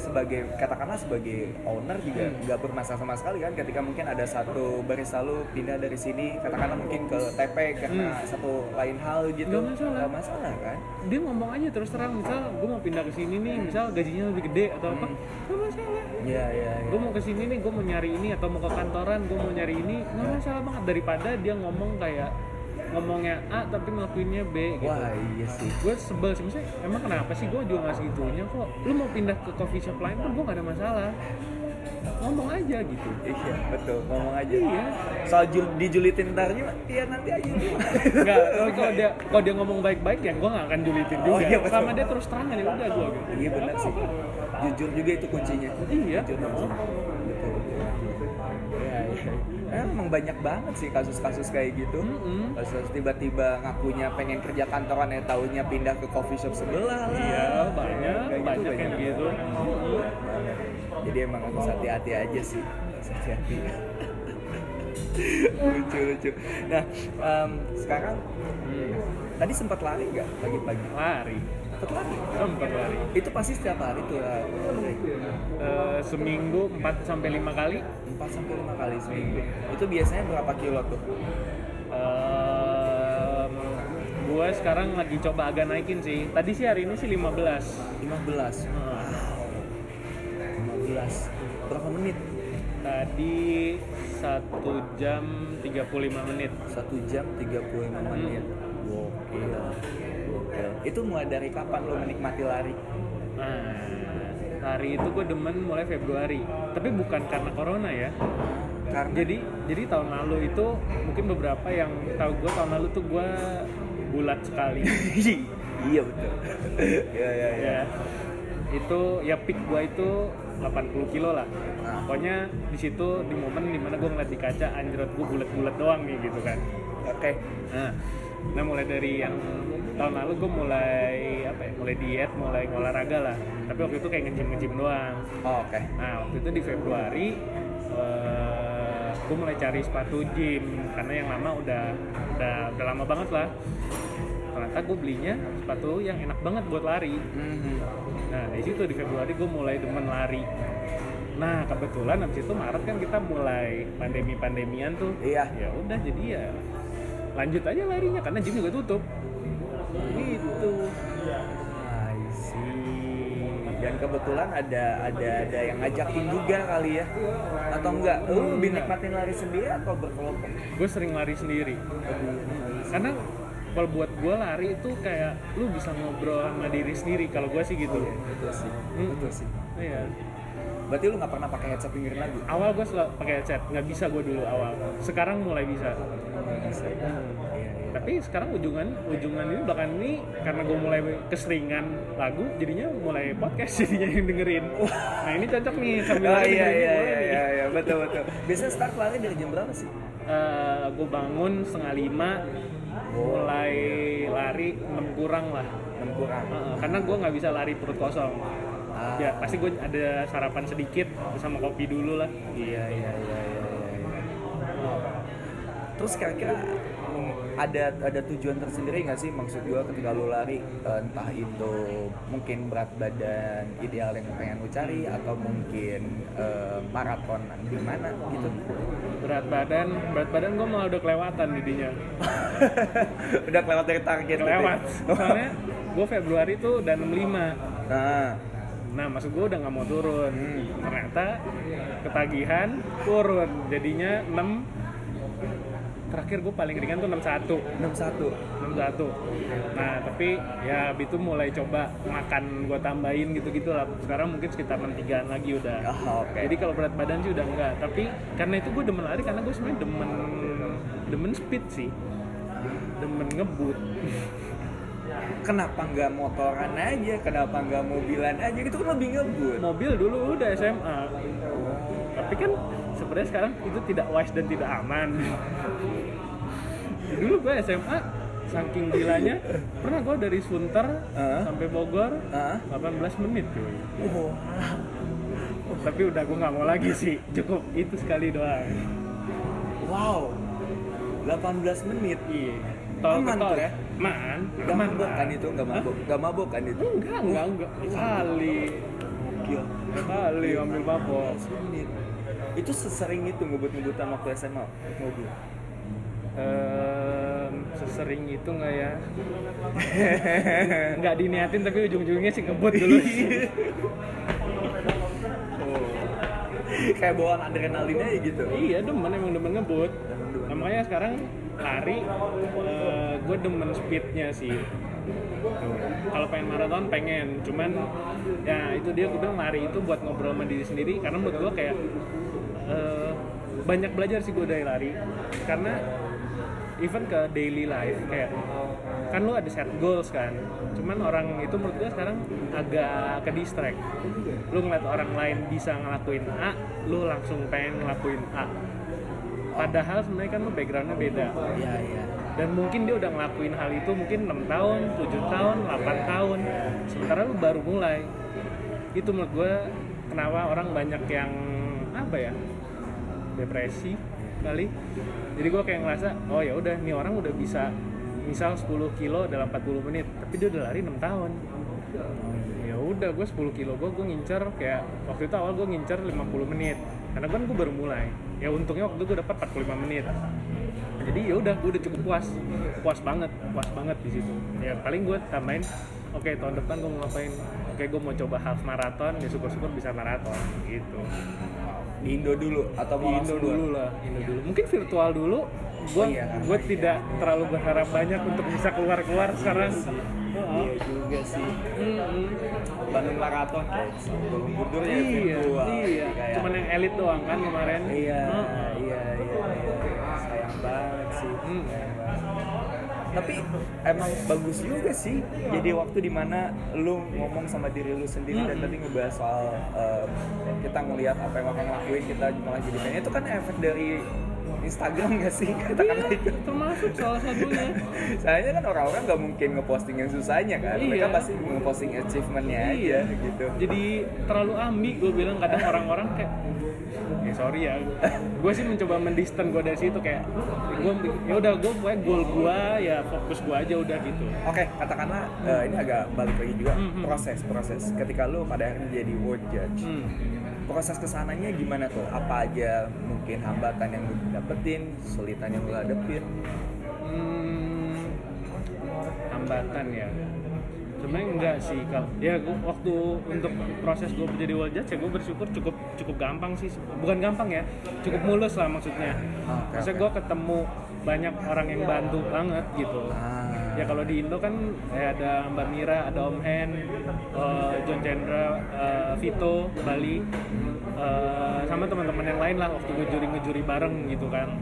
katakanlah sebagai owner juga nggak bermasalah sama sekali kan ketika mungkin ada satu barista lu pindah dari sini katakanlah mungkin ke TP karena satu lain hal gitu, nggak masalah kan? Dia ngomong aja terus terang, misal gue mau pindah ke sini nih, misal gajinya lebih gede atau apa, nggak masalah. Iya. Gue mau ke sini nih, gue mau nyari ini, atau mau ke kantoran gue mau nyari ini, nggak masalah banget, daripada dia ngomongnya A tapi ngelakuinnya B gitu. Wah iya sih. Gue sebel sih, misalnya emang kenapa sih gue juga nggak segitunya kok. Lu mau pindah ke coffee shop lain pun gue nggak ada masalah. Ngomong aja gitu. Iya betul, ngomong aja. Iya. Soal dijulitin ntarnya, ya nanti aja. Nggak. Kalau dia ngomong baik-baik ya gue nggak akan julitin juga. Iya, sama dia terus terang aja udah gue. Iya benar sih. Jujur juga itu kuncinya. Iya. Emang banyak banget sih kasus-kasus kayak gitu. Kasus tiba-tiba ngakunya pengen kerja kantoran, taunya pindah ke coffee shop sebelah lah. Iya, banyak yang gitu. Jadi emang harus hati-hati aja sih. Hati-hati. Lucu. Nah, sekarang tadi sempat lari nggak pagi-pagi? Sempat lari. Itu pasti setiap hari tuh lari. Seminggu 4-5 kali. 4-5 kali seminggu. Itu biasanya berapa kilo tuh? Gue sekarang lagi coba agak naikin sih. Tadi sih hari ini sih 15. 15. Wow. 15. Berapa menit? Tadi 1 jam 35 menit. 1 jam 35 menit. Gokil. Itu mulai dari kapan lo menikmati lari? Lari itu gue demen mulai Februari. Tapi bukan karena corona ya. Karena? Jadi tahun lalu itu mungkin beberapa yang tahu gue tahun lalu tuh gue bulat sekali. Iya betul. Ya. Itu ya peak gue itu 80 kilo lah. Pokoknya di situ di momen dimana gue ngeliat di kaca anjrot gue bulat-bulat doang nih gitu kan. Oke. Nah mulai dari yang tahun lalu gue mulai diet, mulai olahraga lah. Tapi waktu itu kayak nge-gym doang. Oke. Nah waktu itu di Februari gue mulai cari sepatu gym karena yang lama udah lama banget lah. Ternyata gue belinya sepatu yang enak banget buat lari. Nah dari situ di Februari gue mulai demen lari. Nah kebetulan abis itu Maret kan kita mulai pandemi-pandemian tuh. Iya. Ya udah jadi ya lanjut aja larinya karena gym juga tutup. Gitu. I see. Dan kebetulan ada yang ngajakin juga kali ya. Atau enggak? Lu lebih nikmatin lari sendiri atau berkelompok? Gue sering lari sendiri. Karena kalau buat gue lari itu kayak lu bisa ngobrol sama diri sendiri. Kalau gue sih gitu. Betul sih. Iya. Berarti lu nggak pernah pakai headset pinggirin lagi? Awal gue selalu pakai headset, nggak bisa gue dulu awal. Sekarang mulai bisa. Tapi sekarang ujungan ini belakangan ini karena gue mulai keseringan lagu, jadinya mulai podcast jadinya yang dengerin. Nah ini cocok nih sambil lari. Iya betul. Biasanya start lari dari jam berapa sih? Gue bangun 4:30. Mulai lari 6 kurang. Karena gue nggak bisa lari perut kosong. Ya pasti gue ada sarapan sedikit sama kopi dulu lah. Iya. Terus kira-kira ada tujuan tersendiri nggak sih, maksud gue ketika lo lari, entah itu mungkin berat badan ideal yang pengen lo cari atau mungkin maraton di mana gitu? Berat badan gue malah udah kelewatan jadinya. Udah kelewat dari target. Kelewat. Soalnya gue Februari tuh udah 65. Nah, maksud gue udah gak mau turun. Ternyata ketagihan turun. Jadinya 6. Terakhir gue paling ringan tuh 61. Nah, tapi ya abis itu mulai coba makan gue tambahin gitu-gitu lah. Sekarang mungkin sekitar 63-an lagi udah. Jadi kalau berat badan sih udah enggak. Tapi karena itu gue demen lari karena gue sebenarnya demen speed sih. Demen ngebut. Kenapa nggak motoran aja? Kenapa nggak mobilan aja? Itu kan lebih ngebut. Mobil dulu udah SMA. Tapi kan sebenarnya sekarang itu tidak wise dan tidak aman. Dulu gue SMA saking gilanya pernah gue dari Sunter sampai Bogor 18 menit tuh. Tapi udah gue nggak mau lagi sih. Cukup itu sekali doang. Wow, 18 menit. Iya. Aman tuh ya? Gak mabok kan itu? Enggak. Kali ambil mabok. Itu sesering itu ngebut-ngebutan waktu SMA? Mobil? Sesering itu gak ya? Gak diniatin tapi ujung-ujungnya sih ngebut dulu. Kayak bawaan adrenalinnya gitu? Iya, emang demen ngebut. Namanya sekarang lari, gue demen speednya sih. Kalau pengen maraton pengen, cuman ya itu dia, gue bilang lari itu buat ngobrol sama diri sendiri. Karena buat gue kayak banyak belajar sih gue dari lari. Karena even ke daily life kayak kan lu ada set goals kan, cuman orang itu menurut gue sekarang agak ke distract. Lu ngeliat orang lain bisa ngelakuin A, lu langsung pengen ngelakuin A. Padahal sebenarnya kan backgroundnya beda. Iya. Dan mungkin dia udah ngelakuin hal itu mungkin 6 tahun, 7 tahun, 8 tahun. Sementara lu baru mulai. Itu menurut gue kenapa orang banyak yang depresi kali. Jadi gue kayak ngerasa, oh ya udah, nih orang udah bisa misal 10 kilo dalam 40 menit, tapi dia udah lari 6 tahun. Ya udah, gue 10 kilo gue ngincer kayak waktu itu awal gue ngincer 50 menit. Karena kan gue baru mulai. Ya untungnya waktu itu gue dapat 45 menit. Jadi ya udah, gue udah cukup puas banget di situ. Ya paling gue tambahin oke, tahun depan gue mau ngapain, oke, gue mau coba half marathon, ya syukur-syukur bisa marathon gitu. Di Indo dulu atau di Indo dulu lah, Indo dulu. Mungkin virtual dulu. Gue tidak terlalu berharap banyak untuk bisa keluar-keluar sekarang. Iya juga sih. Bandung Lakaton, Bogor ya virtual. Iya. Cuman yang elit doang kan kemarin. Iya. Sayang banget sih. Tapi emang bagus juga sih. Jadi waktu dimana lu ngomong sama diri lu sendiri dan tadi ngebahas soal kita ngelihat apa yang akan lakuin, kita malah jadi pengen. Itu kan efek dari Instagram gak sih? Kata iya, kan termasuk salah satunya. Soalnya kan orang-orang gak mungkin ngeposting yang susahnya kan. Iya. Mereka pasti ngeposting achievementnya aja gitu. Jadi terlalu ambi, gue bilang kadang orang-orang kayak sorry ya, gue sih mencoba mendistant gue dari situ kayak ya udah gue buat goal gue ya fokus gue aja udah gitu. Oke, katakanlah ini agak balik lagi juga proses ketika lo pada akhirnya jadi world judge. Proses kesananya gimana tuh? Apa aja mungkin hambatan yang lo dapetin, kesulitan yang lo hadapin? Hambatan ya. Sebenarnya enggak sih kalau ya gua, waktu untuk proses gue menjadi world judge ya gue bersyukur cukup gampang sih, bukan gampang ya, cukup mulus lah maksudnya. Maksudnya gue ketemu banyak orang yang bantu banget gitu. Ya kalau di Indo kan ya ada Mbak Mira, ada Owen, John Chandra, Vito Bali, sama teman-teman yang lain lah waktu gue ngejuri bareng gitu kan.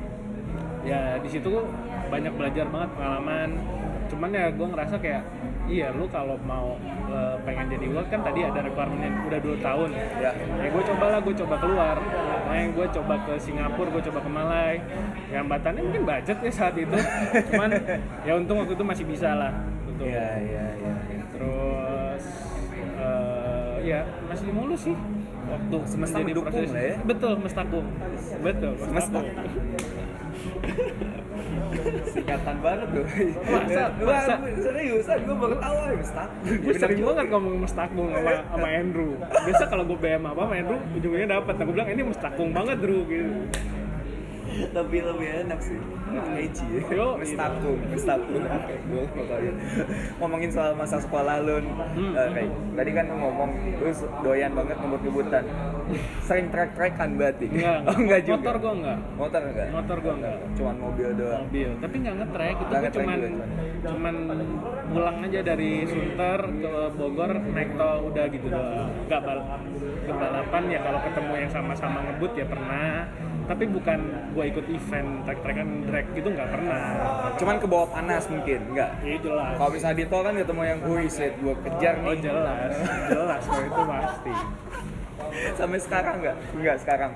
Ya di situ banyak belajar banget pengalaman. Cuman ya gue ngerasa kayak iya lu kalau mau pengen jadi world kan tadi ada requirement yang udah 2 tahun ya. Ya gue coba keluar. Nah, gue coba ke Singapura, gue coba ke Malai. Ya hambatannya mungkin budget ya saat itu. Cuman ya untung waktu itu masih bisa lah. Iya. Terus ya masih mulus sih. Waktu semesta mendukung lah ya. Betul, mestaku. Singkatan banget loh. Masa? Seriusan gue baru tahu ya mestaku. Gue sering banget ngomong mestaku sama Andrew. Biasa kalau gue BM sama Andrew ujungnya dapat. Aku bilang ini mestaku banget Drew gitu. Lebih enak sih. Edgy ya. Mestaku. Oke, gue pokoknya. Ngomongin soal masa sekolah lu. Kayak tadi kan ngomong terus doyan banget ngebut-ngebutan. Sering trek-trekan berarti. Enggak juga. Motor gua enggak. Cuman mobil doang. Tapi enggak ngetrek, itu gak cuman pulang aja dari Sunter ke Bogor naik tol udah gitu doang. Enggak balapan ya, kalau ketemu yang sama-sama ngebut ya pernah. Tapi bukan gue ikut event trek-trekan drag gitu nggak pernah. Cuman ke bawah panas mungkin nggak? Iya jelas. Kalau misalnya di tol kan ketemu yang set gue kejar nih. Jelas kalau itu pasti. Sampai sekarang nggak? Nggak sekarang.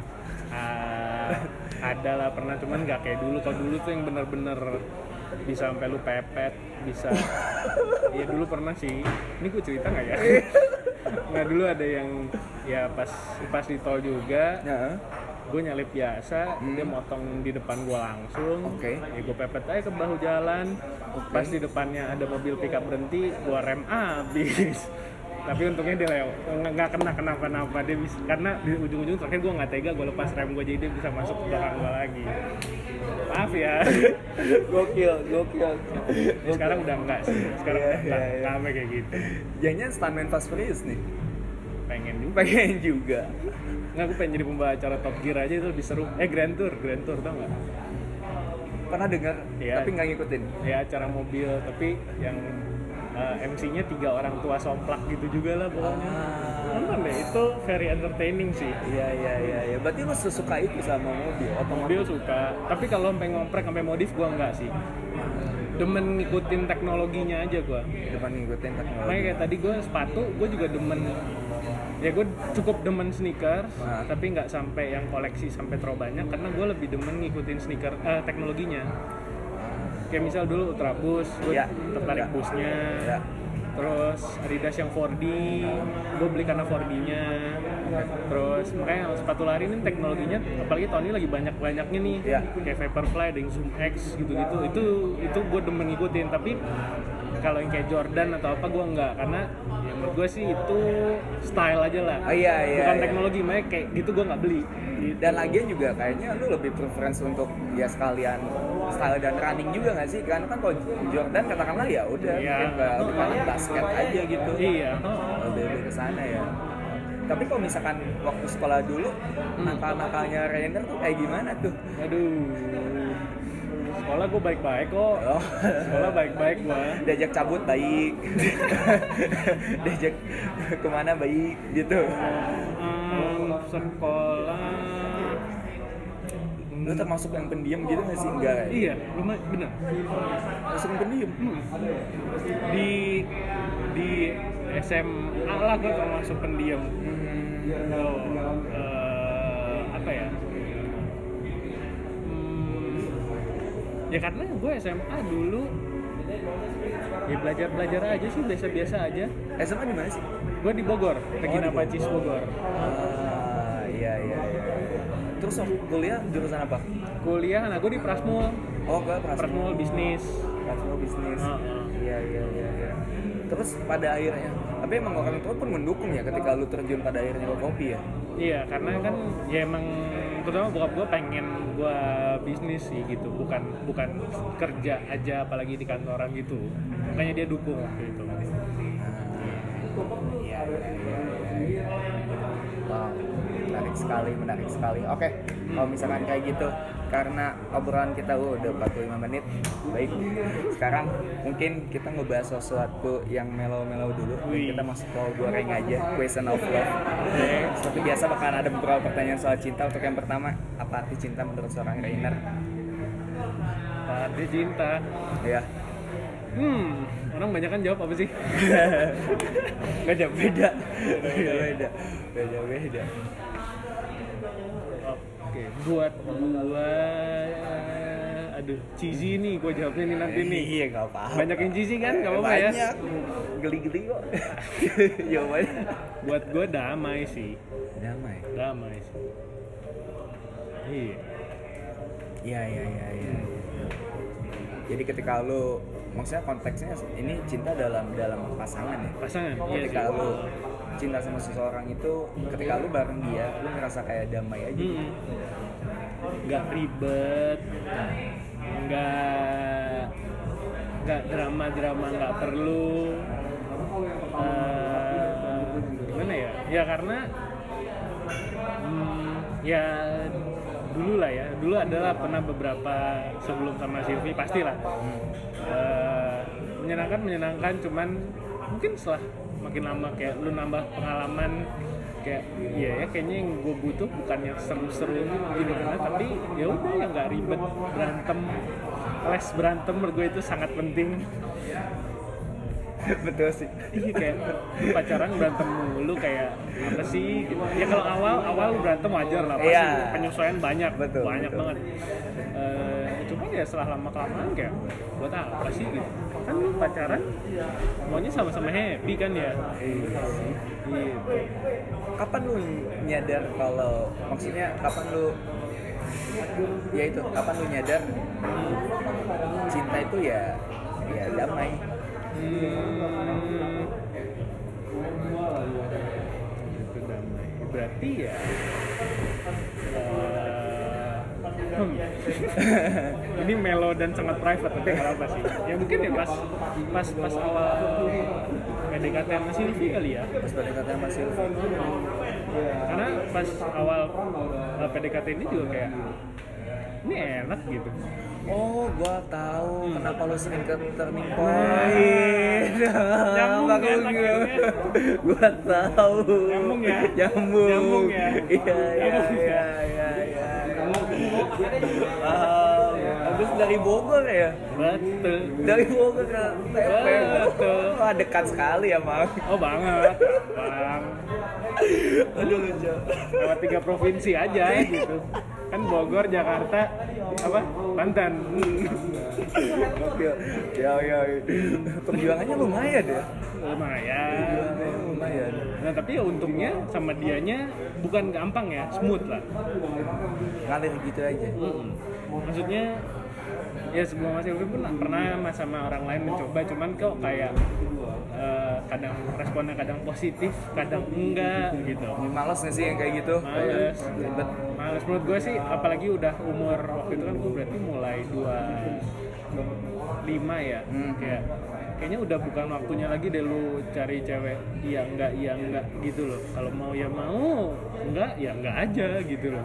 Ada lah pernah, cuman nggak kayak dulu. Kalau dulu tuh yang bener-bener bisa sampai lu pepet, bisa. Iya dulu pernah sih. Ini gue cerita nggak ya? Nggak, dulu ada yang ya pas di tol juga. Ya. Gue nyalip biasa, dia motong di depan gue langsung. Ya gue pepet aja ke bahu jalan. Pas di depannya ada mobil pickup berhenti, gue rem abis. Tapi untungnya dia nggak kena kenapa-napa dia bisa, karena di ujung-ujung terakhir gue nggak tega, gue lepas rem gue jadi dia bisa masuk ke belakang gue lagi. Maaf ya. Gokil. Sekarang udah enggak sih. Sekarang enggak kayak gitu. Jangan stuntman Fast Furious nih. Pengen juga. Nggak, gue pengen jadi pembawa acara Top Gear aja, itu lebih seru. Grand Tour tau nggak? Pernah dengar, ya, tapi nggak ngikutin. Ya acara mobil, tapi yang MC-nya 3 orang tua somplak gitu juga lah pokoknya. Nonton deh, itu very entertaining sih. Iya. Berarti lo sesuka itu sama mobil? Mobil suka, tapi kalau sampai ngomprek sampai modif gue nggak sih. Demen ngikutin teknologinya aja gue. Demen ngikutin teknologi. Makanya kayak tadi gue sepatu, gue juga demen. Ya gue cukup demen sneakers, tapi nggak sampai yang koleksi sampai terlalu banyak, karena gue lebih demen ngikutin sneaker teknologinya. Kayak misal dulu Ultra Boost, gue tertarik busnya. Terus Adidas yang 4D, gue beli karena 4D-nya. Terus makanya sepatu lari ini teknologinya, apalagi tahun ini lagi banyak-banyaknya nih. Kayak Vaporfly, ada yang Zoom X gitu-gitu. Itu gue demen ngikutin, tapi kalau yang kayak Jordan atau apa gue enggak, karena yang menurut gue sih itu style aja lah. Oh, iya, bukan teknologi, makanya kayak gitu gue nggak beli. Gitu. Dan lagian juga kayaknya lu lebih preference untuk ya sekalian style dan running juga nggak sih? Karena kan kalau Jordan katakanlah ya udah mungkin basket aja gitu. Iya. Lebih ke sana ya. Tapi kalau misalkan waktu sekolah dulu nakal-nakalnya Rainer tuh kayak gimana tuh? Aduh. Sekolah gue baik-baik kok. Sekolah baik-baik gue. Diajak cabut baik. Diajak kemana baik gitu. Sekolah. Lu termasuk yang pendiam gitu nggak sih? Enggak. Iya, benar. Termasuk yang pendiam. Di SMA lah gue termasuk pendiam. Ya karena gue SMA dulu ya belajar aja sih, biasa aja. SMA di mana sih? Gue di Bogor, Regina Pacis Bogor. Iya. Terus kuliah jurusan apa? Kuliah, nah gue di Prasmul. Oh, gue Prasmul bisnis. Prasmul bisnis. Iya. Terus pada akhirnya, tapi emang orang tua pun mendukung ya ketika lu terjun pada akhirnya ke kopi ya? Iya, karena kan ya emang terutama bokap gue pengen gue bisnis sih gitu, bukan kerja aja apalagi di kantoran gitu, makanya dia dukung waktu itu. Iya. Wow, menarik sekali. Oke, kalau misalkan kayak gitu, karena obrolan kita udah 45 menit, baik. Sekarang mungkin kita ngebahas sesuatu yang mellow-mellow dulu. Kita masuk ke goreng aja, question of love. Seperti biasa bakalan ada beberapa pertanyaan soal cinta. Untuk yang pertama, apa arti cinta menurut seorang Rainer? Apa arti cinta? Iya. Orang banyak kan jawab apa sih? Beda. Oke, buat gua cheesy nih gua jawabnya nih nanti nih. Iya, enggak apa-apa. Banyak yang cheesy kan? Enggak apa-apa ya. Banyak. Geli-geli kok. Jawabannya. Buat gua damai sih. Damai sih. Iya. Iya. Jadi ketika lu, maksudnya konteksnya ini cinta dalam pasangan ya? Pasangan, iya. Ketika lu cinta sama seseorang itu, ketika lu bareng dia, lu ngerasa kayak damai aja gitu. Gak ribet, gak drama-drama gak perlu. Gimana ya? Ya karena, ya dulu adalah pernah beberapa sebelum sama Sylvie pastilah menyenangkan, cuman mungkin setelah makin lama kayak lu nambah pengalaman kayak kayaknya yang gue butuh bukan yang seru-seru gimana, tapi ya udah yang nggak ribet berantem menurut gue itu sangat penting. Betul sih. Iya, kayak pacaran berantem mulu kayak apa sih gitu. Ya kalau awal berantem wajar lah pasti. Yeah. Penyesuaian banyak banget. Cuma ya setelah lama-kelamaan kayak buat apa sih gitu. Kan lu pacaran maunya sama-sama happy kan ya. Iya. Kapan lu nyadar kalau kapan lu nyadar cinta itu ya damai? Itu damai. Berarti ya. Ini melo dan sangat private, tapi nggak apa sih. Ya mungkin ya pas awal PDKT sama Sylvie kali ya. Pas PDKT sama Sylvie. Karena pas awal PDKT ini juga kayak ini enak gitu. Oh, gua tahu kenapa lo sering ke Turning Point. Nyambung ya, gua tahu. Nyambung ya. Iya. Habis dari Bogor ya? Betul. Dari Bogor ke TP. Betul. Wah, dekat sekali ya, Bang. Oh, banget. Bang. Aduh, lucu. Lewat 3 provinsi aja gitu. Kan Bogor, Jakarta, Banten. Oke. Ya. Perjuangannya lumayan ya. Lumayan. Nah, tapi ya untungnya sama dianya bukan gampang ya, smooth lah. Ngalir gitu aja. Maksudnya ya sebelum masih pun pernah sama orang lain mencoba, cuman kok kayak kadang responnya kadang positif, kadang enggak gitu. Males gak sih yang kayak gitu? Males. Ribet. Males menurut gue sih, apalagi udah umur waktu itu kan gue berarti mulai 25 ya. Kayaknya udah bukan waktunya lagi deh lu cari cewek iya enggak gitu loh. Kalau mau ya mau, enggak ya enggak aja gitu loh.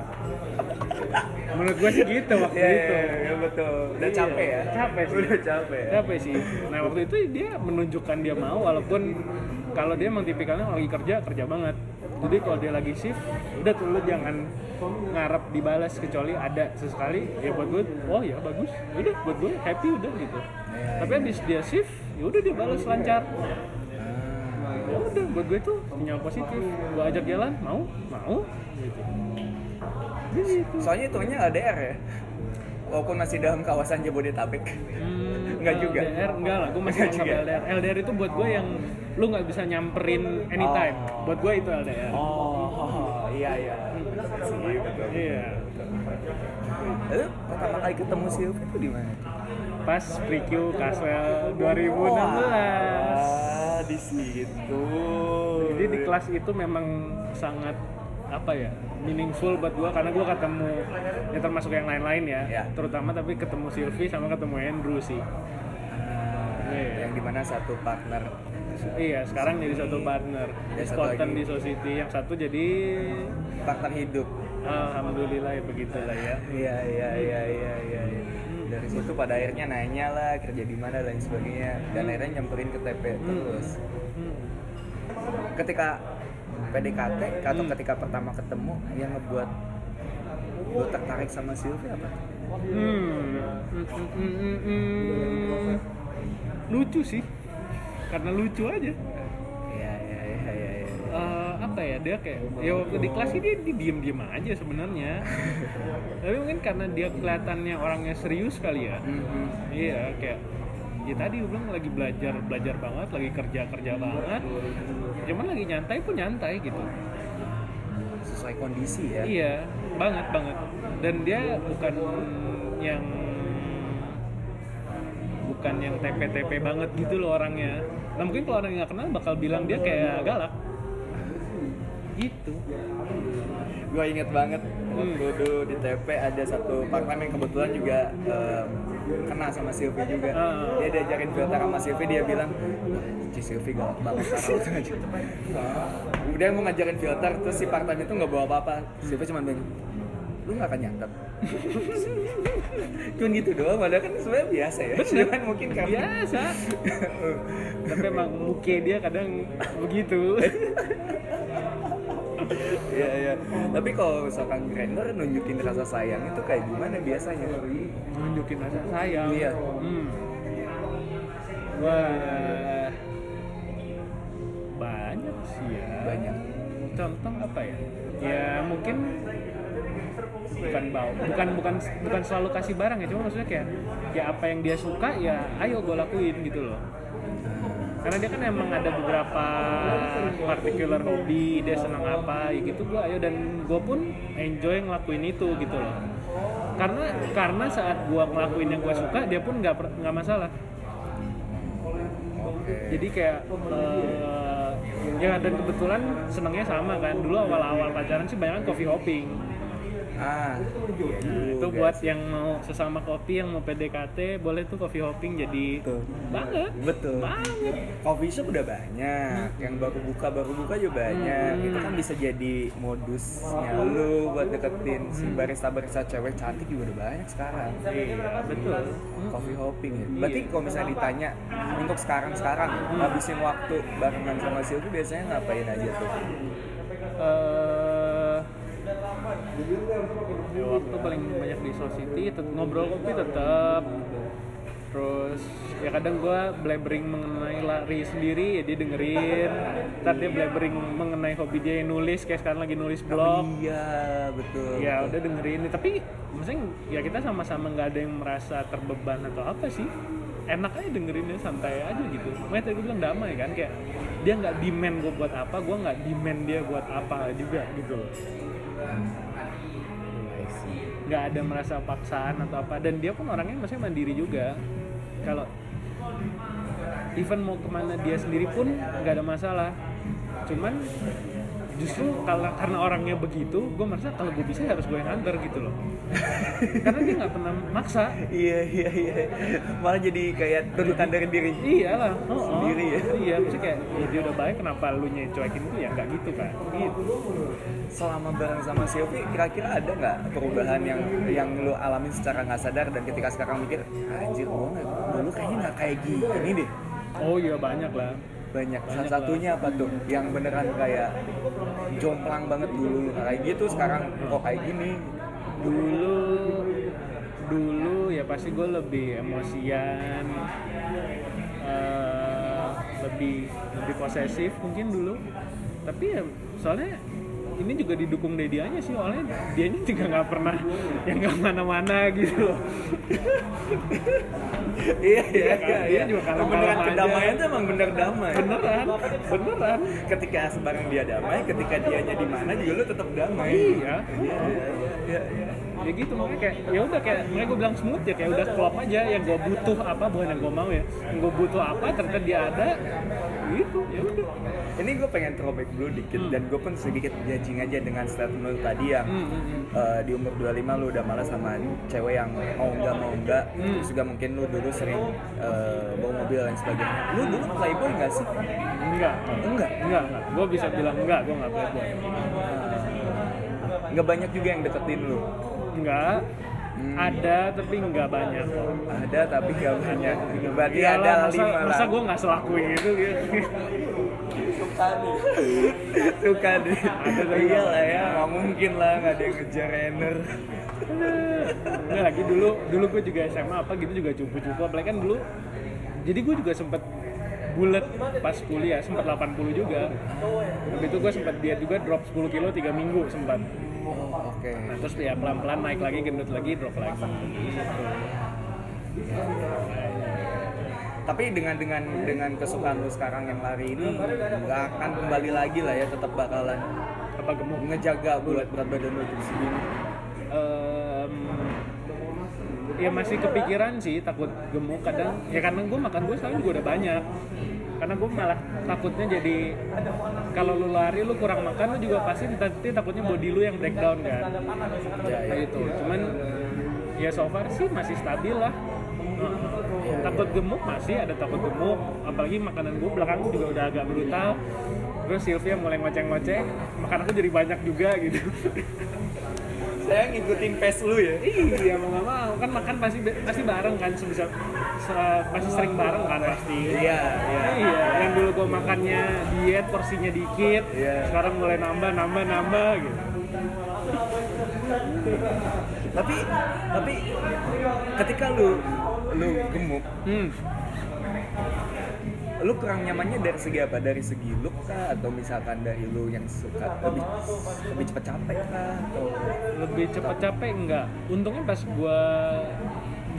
Menurut gue sih gitu waktu itu. Iya betul. Udah capek ya. Capek sih. Udah capek. Ya? Capek sih. Nah waktu itu dia menunjukkan dia mau, walaupun kalau dia emang tipikalnya lagi kerja banget. Jadi kalau dia lagi shift, udah tuh lu jangan ngarep dibalas, kecuali ada sesekali ya buat gue, oh ya bagus, udah buat gue happy udah gitu. Tapi abis dia shift, ya udah dia balas lancar. Ya udah buat gue itu sinyal positif. Gue ajak jalan, mau gitu. Gitu. Soalnya hitungnya LDR ya. Walaupun masih dalam kawasan Jabodetabek. Enggak juga. LDR enggak lah, gue masih sama LDR. LDR itu buat gue yang lu enggak bisa nyamperin anytime. Buat gue itu LDR. Oh, iya. Iya. Lalu pertama kali ketemu Sylvie itu di mana? Pas Preview Caswell 2016. Di situ. Jadi di kelas itu memang sangat apa ya, meaningful buat gue karena gue ketemu ya termasuk yang lain-lain ya. Terutama tapi ketemu Sylvie sama ketemu Andrew sih. Yang dimana satu partner. Iya, sekarang jadi satu partner. Spotten di So City, yang satu jadi partner hidup. Alhamdulillah ya begitulah ya. Iya. Dari situ pada akhirnya nanya lah kerja di mana dan sebagainya, dan akhirnya nyamperin ke TP terus. Ketika PDKT atau ketika pertama ketemu yang ngebuat gue tertarik sama Sylvie apa? Lucu sih, karena lucu aja. Iya. Apa ya, dia kayak ya waktu di kelas ini dia diem-diem aja sebenarnya. Tapi mungkin karena dia kelihatannya orangnya serius kali ya. Iya, kayak ya tadi gue bilang lagi belajar banget, lagi kerja banget. Cuman lagi nyantai pun nyantai gitu. Sesuai kondisi ya. Iya, banget. Dan dia bukan yang TP-TP banget gitu loh orangnya. Nah mungkin kalau orang yang gak kenal bakal bilang dia kayak galak gitu. Gue inget banget waktu di TP ada satu partner yang kebetulan juga kena sama Sylvie juga. Dia diajarin filter sama Sylvie, dia bilang Sylvie galak banget taruh itu. Udah mau ngajarin filter, terus si partner itu gak bawa apa-apa. Sylvie cuma bilang, lu gak akan nyantet. Cuman gitu doang, padahal kan sebenarnya biasa ya. Bener. Cuman mungkin kami biasa. Tapi emang muka dia kadang begitu. Iya. Tapi kalau misalkan grinder nunjukin rasa sayang itu kayak gimana biasanya? Nunjukin rasa sayang? Iya. Wah, banyak sih ya. Banyak. Contoh apa ya? Ya mungkin bukan selalu kasih barang ya, cuma maksudnya kayak ya apa yang dia suka ya ayo gue lakuin gitu loh. Karena dia kan emang ada beberapa particular hobi, dia senang apa ya gitu, gue ayo, dan gue pun enjoy ngelakuin itu gitu loh. Karena saat gue ngelakuin yang gue suka, dia pun nggak masalah. Jadi kayak ya, dan kebetulan senangnya sama kan. Dulu awal-awal pacaran sih banyak kan coffee hopping. Itu buat yang mau sesama kopi, yang mau PDKT, boleh tuh coffee hopping, jadi betul. Banget. Coffee shop udah banyak, yang baru buka juga banyak. Itu kan bisa jadi modusnya lu buat deketin si barista cewek cantik juga udah banyak sekarang. Iya, betul. Coffee hopping ya. Berarti kalau misalnya ditanya untuk sekarang habisin waktu barengan sama si itu biasanya ngapain aja tuh? Ya, waktu paling banyak di Soul City, ngobrol kopi tetap. Terus ya kadang gue blabbering mengenai lari sendiri, ya dia dengerin. Ntar dia blabbering mengenai hobi dia yang nulis, kayak sekarang lagi nulis blog. Iya, betul. Ya udah dengerin, tapi maksudnya ya kita sama-sama gak ada yang merasa terbeban atau apa sih. Enak aja dengerinnya, santai aja gitu. Makanya tadi gue bilang damai kan, kayak dia gak demand gue buat apa, gue gak demand dia buat apa juga gitu. Nggak ada merasa paksaan atau apa, dan dia pun orangnya masih mandiri juga. Kalau even mau kemana dia sendiri pun nggak ada masalah. Cuman justru karena orangnya begitu, gue merasa kalau gue bisa harus gue yang antar gitu loh. Karena dia nggak pernah maksa. Iya. Malah jadi kayak tuntutan dari diri. Iyalah. Sendiri ya. Iya, maksudnya kayak ya dia udah baik, kenapa lu nyecuekin gue, ya nggak gitu kan. Gitu. Selama bareng sama Sylvie, kira-kira ada nggak perubahan yang lu alamin secara nggak sadar dan ketika sekarang mikir, anjir gue dulu kayaknya nggak kayak gini deh. Oh iya banyak lah. Salah satunya apa tuh yang beneran kayak jomplang banget dulu kayak gitu, sekarang kok kayak gini? Dulu ya pasti gue lebih emosian, lebih posesif mungkin dulu, tapi ya soalnya ini juga didukung dari dianya sih, soalnya dianya juga nggak pernah yang nggak mana-mana gitu loh. Iya. Dia juga kalau kedamaian tuh emang bener damai. Beneran. Ketika sebarang dia damai, ketika dianya di mana juga lu tetap damai. Iya. Ya gitu, makanya kayak ya udah kayak makanya gue bilang smooth ya, kayak udah klop aja, yang gue butuh apa bukan yang gue mau ya. Yang gue butuh apa ternyata dia ada. Gitu, ya udah. Ini gue pengen throwback dulu dikit dan gue pun sedikit judging aja dengan statement lu tadi yang di umur 25 lu udah malas sama cewek yang mau enggak. Terus juga mungkin lu dulu sering bawa mobil dan sebagainya. Lu dulu playboy enggak sih? Enggak. Gue bisa bilang enggak, gue enggak playboy. Enggak banyak juga yang deketin lu. Enggak. Ada tapi nggak banyak. Berarti iyalah, ada lima lah. Masa gue nggak selakuin itu gitu. Suka deh. Iyalah ya, nggak mungkin lah nggak ada yang ngejar Rainer. Nggak lagi dulu gue juga SMA apa gitu juga cupu-cupu. Apalagi kan dulu, jadi gue juga sempet bulet pas kuliah, sempet 80 juga. Habis itu gue sempet diet juga, drop 10 kilo 3 minggu sempat. Okay. Nah, terus ya pelan-pelan naik lagi, gendut lagi, drop lagi. Tapi dengan kesukaan lu sekarang yang lari ini nggak akan kembali lagi lah ya, tetap bakalan apa gemuk ngejaga buat berat badan lu terus segini. Ya masih kepikiran sih, takut gemuk kadang. Ya karena gue sekarang juga udah banyak. Karena gue malah takutnya jadi kalau lu lari lu kurang makan lu juga pasti nanti takutnya body lu yang breakdown kan. Ya itu. Cuman ya so far sih masih stabil lah. Takut gemuk masih ada, takut gemuk. Apalagi makanan gue belakang juga udah agak brutal. Terus Sylvia mulai ngoceh-ngoceh, makanan aku jadi banyak juga gitu. Saya ngikutin pace lu ya. Iya mau nggak mau kan makan pasti bareng kan, pasti sering bareng kan pasti. Iya. Yang dulu gua makannya diet porsinya dikit, sekarang mulai nambah gitu. Tapi ketika lu gemuk, lu kurang nyamannya dari segi apa? Dari segi look kah? Atau misalkan dari lu yang suka lebih cepet capek kah? Atau lebih cepet capek enggak? Untungnya pas gua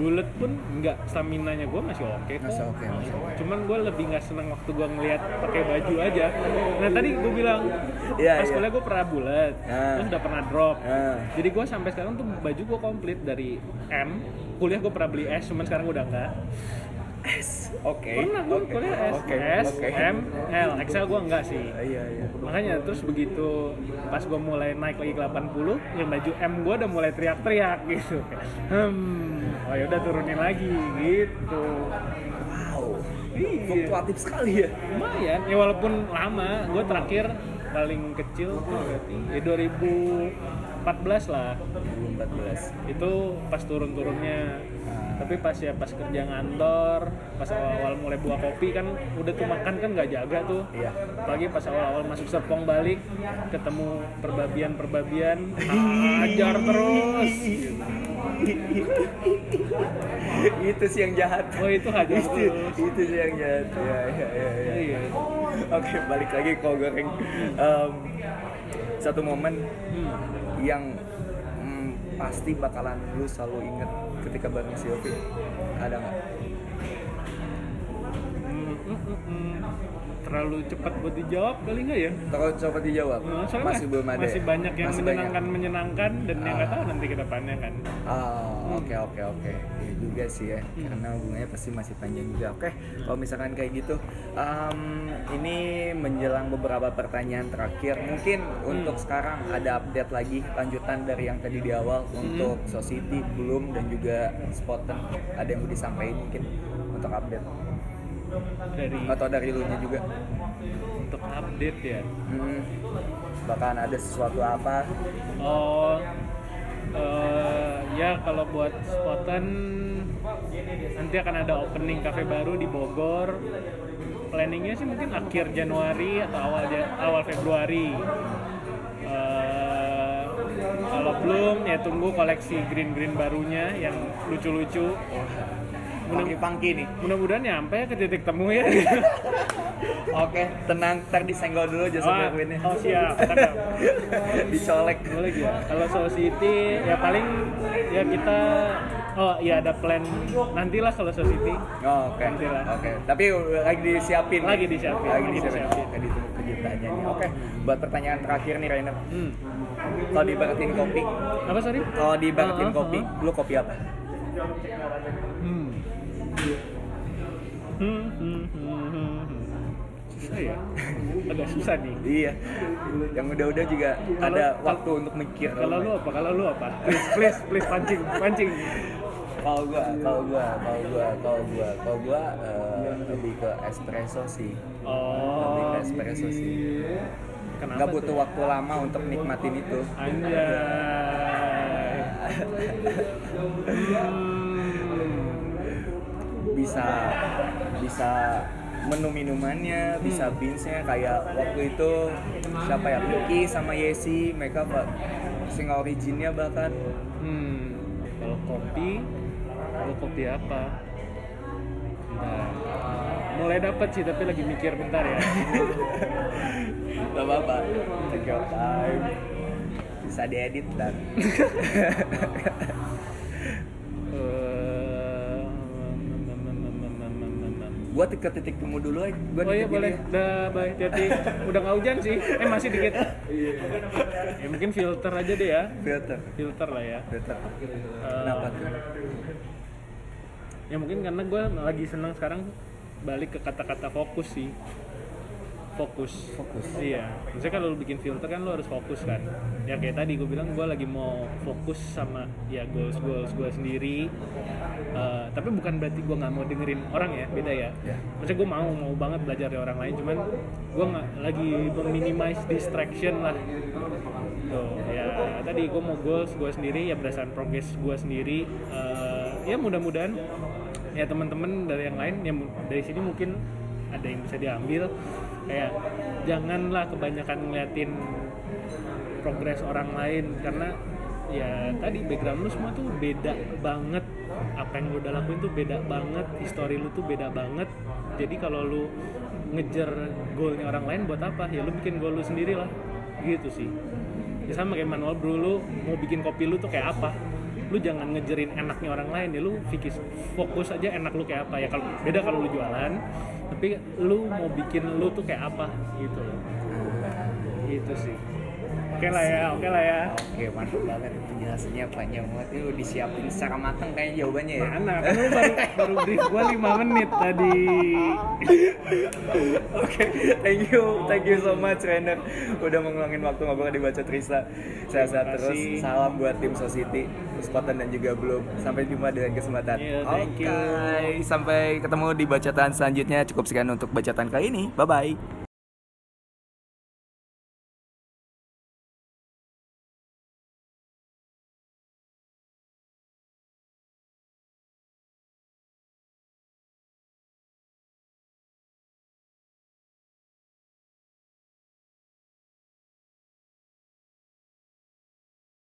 bulet pun enggak, staminanya gua masih oke kok. Masih okay. Cuman gua lebih enggak senang waktu gua ngelihat pakai baju aja. Nah tadi gua bilang pas kuliah gua pernah bulet, terus udah pernah drop. Jadi gua sampai sekarang tuh baju gua komplit dari M. Kuliah gua pernah beli S, cuman sekarang udah enggak. S, oke. Pernah gue kuliah S, M, L, XL gue enggak sih. Iya. Makanya terus begitu pas gue mulai naik lagi ke 80, yang baju M gue udah mulai teriak-teriak gitu. Oh ya udah turunin lagi gitu. Wow, fluktuatif sekali ya. Lumayan, ya walaupun lama. Gue terakhir paling kecil tuh berarti ya 2014 lah. 2014. Itu pas turun-turunnya. Tapi pas kerja ngantor, pas awal-awal mulai buah kopi kan udah tuh makan kan nggak jaga tuh. Iya. Apalagi pas awal-awal masuk Serpong balik, ketemu perbabian, ajar terus. Itu sih yang jahat. Oh itu hajar terus. Itu sih yang jahat. Ya. Oke, balik lagi ke goreng. Satu momen yang pasti bakalan lu selalu inget ketika bareng Sylvie, ada nggak? terlalu cepat buat dijawab kali nggak ya? Terlalu cepat dijawab. Nah, masih belum ada. Masih banyak yang menyenangkan dan yang nggak tahu nanti kita panjang kan. Oke. Ya juga sih ya. Karena hubungannya pasti masih panjang juga. Oke. Kalau misalkan kayak gitu, ini menjelang beberapa pertanyaan terakhir. Mungkin untuk sekarang ada update lagi lanjutan dari yang tadi di awal untuk So City, Bloom dan juga Spotten. Ada yang mau disampaikan mungkin untuk update? Atau dari ilunya juga untuk update ya. Bahkan ada sesuatu apa? Ya kalau buat Spotten nanti akan ada opening cafe baru di Bogor. Planningnya sih mungkin akhir Januari atau awal Februari. Kalau belum ya tunggu koleksi green barunya yang lucu-lucu. Pangki nih. Mudah-mudahan nyampe ke titik temu ya. Oke, tenang, ntar disenggol dulu aja sama Winnya. Oh siap, tenang. Dicolek dulu ya. Kalau So City ya paling ya kita ada plan nantilah kalau So City. Oke. Tapi lagi disiapin. Jadi tunggu kejutannya nih. Oke. Buat pertanyaan terakhir nih Rainer. Kalau dibaratin kopi. Apa sorry? Kalau dibaratin kopi, lu kopi apa? Susah ya? Agak susah nih. Iya. Yang udah-udah juga ada waktu untuk mikir. Kalau lu apa? Please pancing. Kalau gua lebih ke espresso sih. Kenapa? Gak butuh waktu lama untuk nikmatin itu. Anjay. Bisa menu minumannya, bisa beansnya kayak waktu itu siapa ya, Miki sama Yesi, mereka sing originnya bahkan. Kalau kopi apa? Mulai dapat sih tapi lagi mikir bentar ya. Gak apa-apa. Take your time. Bisa diedit ntar. Gua ke titik temu dulu aja. Iya boleh. Udah baik titik. Udah nggak hujan sih. Masih dikit. Iya. Ya mungkin filter aja deh ya. Filter lah ya. Kenapa tuh? Ya mungkin karena gua lagi senang sekarang balik ke kata-kata fokus sih. Fokus. Iya. Maksudnya kalau lu bikin filter kan lu harus fokus kan. Ya kayak tadi gua bilang gua lagi mau fokus sama ya goals gua sendiri. Tapi bukan berarti gua nggak mau dengerin orang ya, beda ya. Maksudnya gua mau banget belajar dari orang lain, cuman gua nggak lagi minimize distraction lah. Ya tadi gua mau goals gua sendiri ya berdasarkan progress gua sendiri. Ya mudah-mudahan ya teman-teman dari yang lain yang dari sini mungkin ada yang bisa diambil. Kayak janganlah kebanyakan ngeliatin progres orang lain karena ya tadi background lu semua tuh beda banget, apa yang lu udah lakuin tuh beda banget, history lu tuh beda banget. Jadi kalau lu ngejar goalnya orang lain buat apa? Ya lu bikin goal lu sendiri lah, gitu sih. Ya sama kayak manual brew, lu mau bikin kopi lu tuh kayak apa? Lu jangan ngejerin enaknya orang lain ya, lu fokus aja enak lu kayak apa ya. Kalau beda kalau lu jualan, tapi lu mau bikin lu tuh kayak apa gitu loh. Gitu sih. Oke lah ya. Oke, mantap banget penjelasannya, panjang banget. Ini udah disiapin secara matang kayak jawabannya ya. Mana? Kan lu baru brief gua 5 menit tadi. Oke, thank you so much Rainer. Udah mengeluangin waktu ngobrol di Baca Trisa. Sehat-sehat terus. Salam buat tim So City, Spotten dan juga Bloom. Sampai jumpa dengan kesempatan. Oke. Sampai ketemu di bacaan selanjutnya. Cukup sekian untuk bacaan kali ini. Bye bye.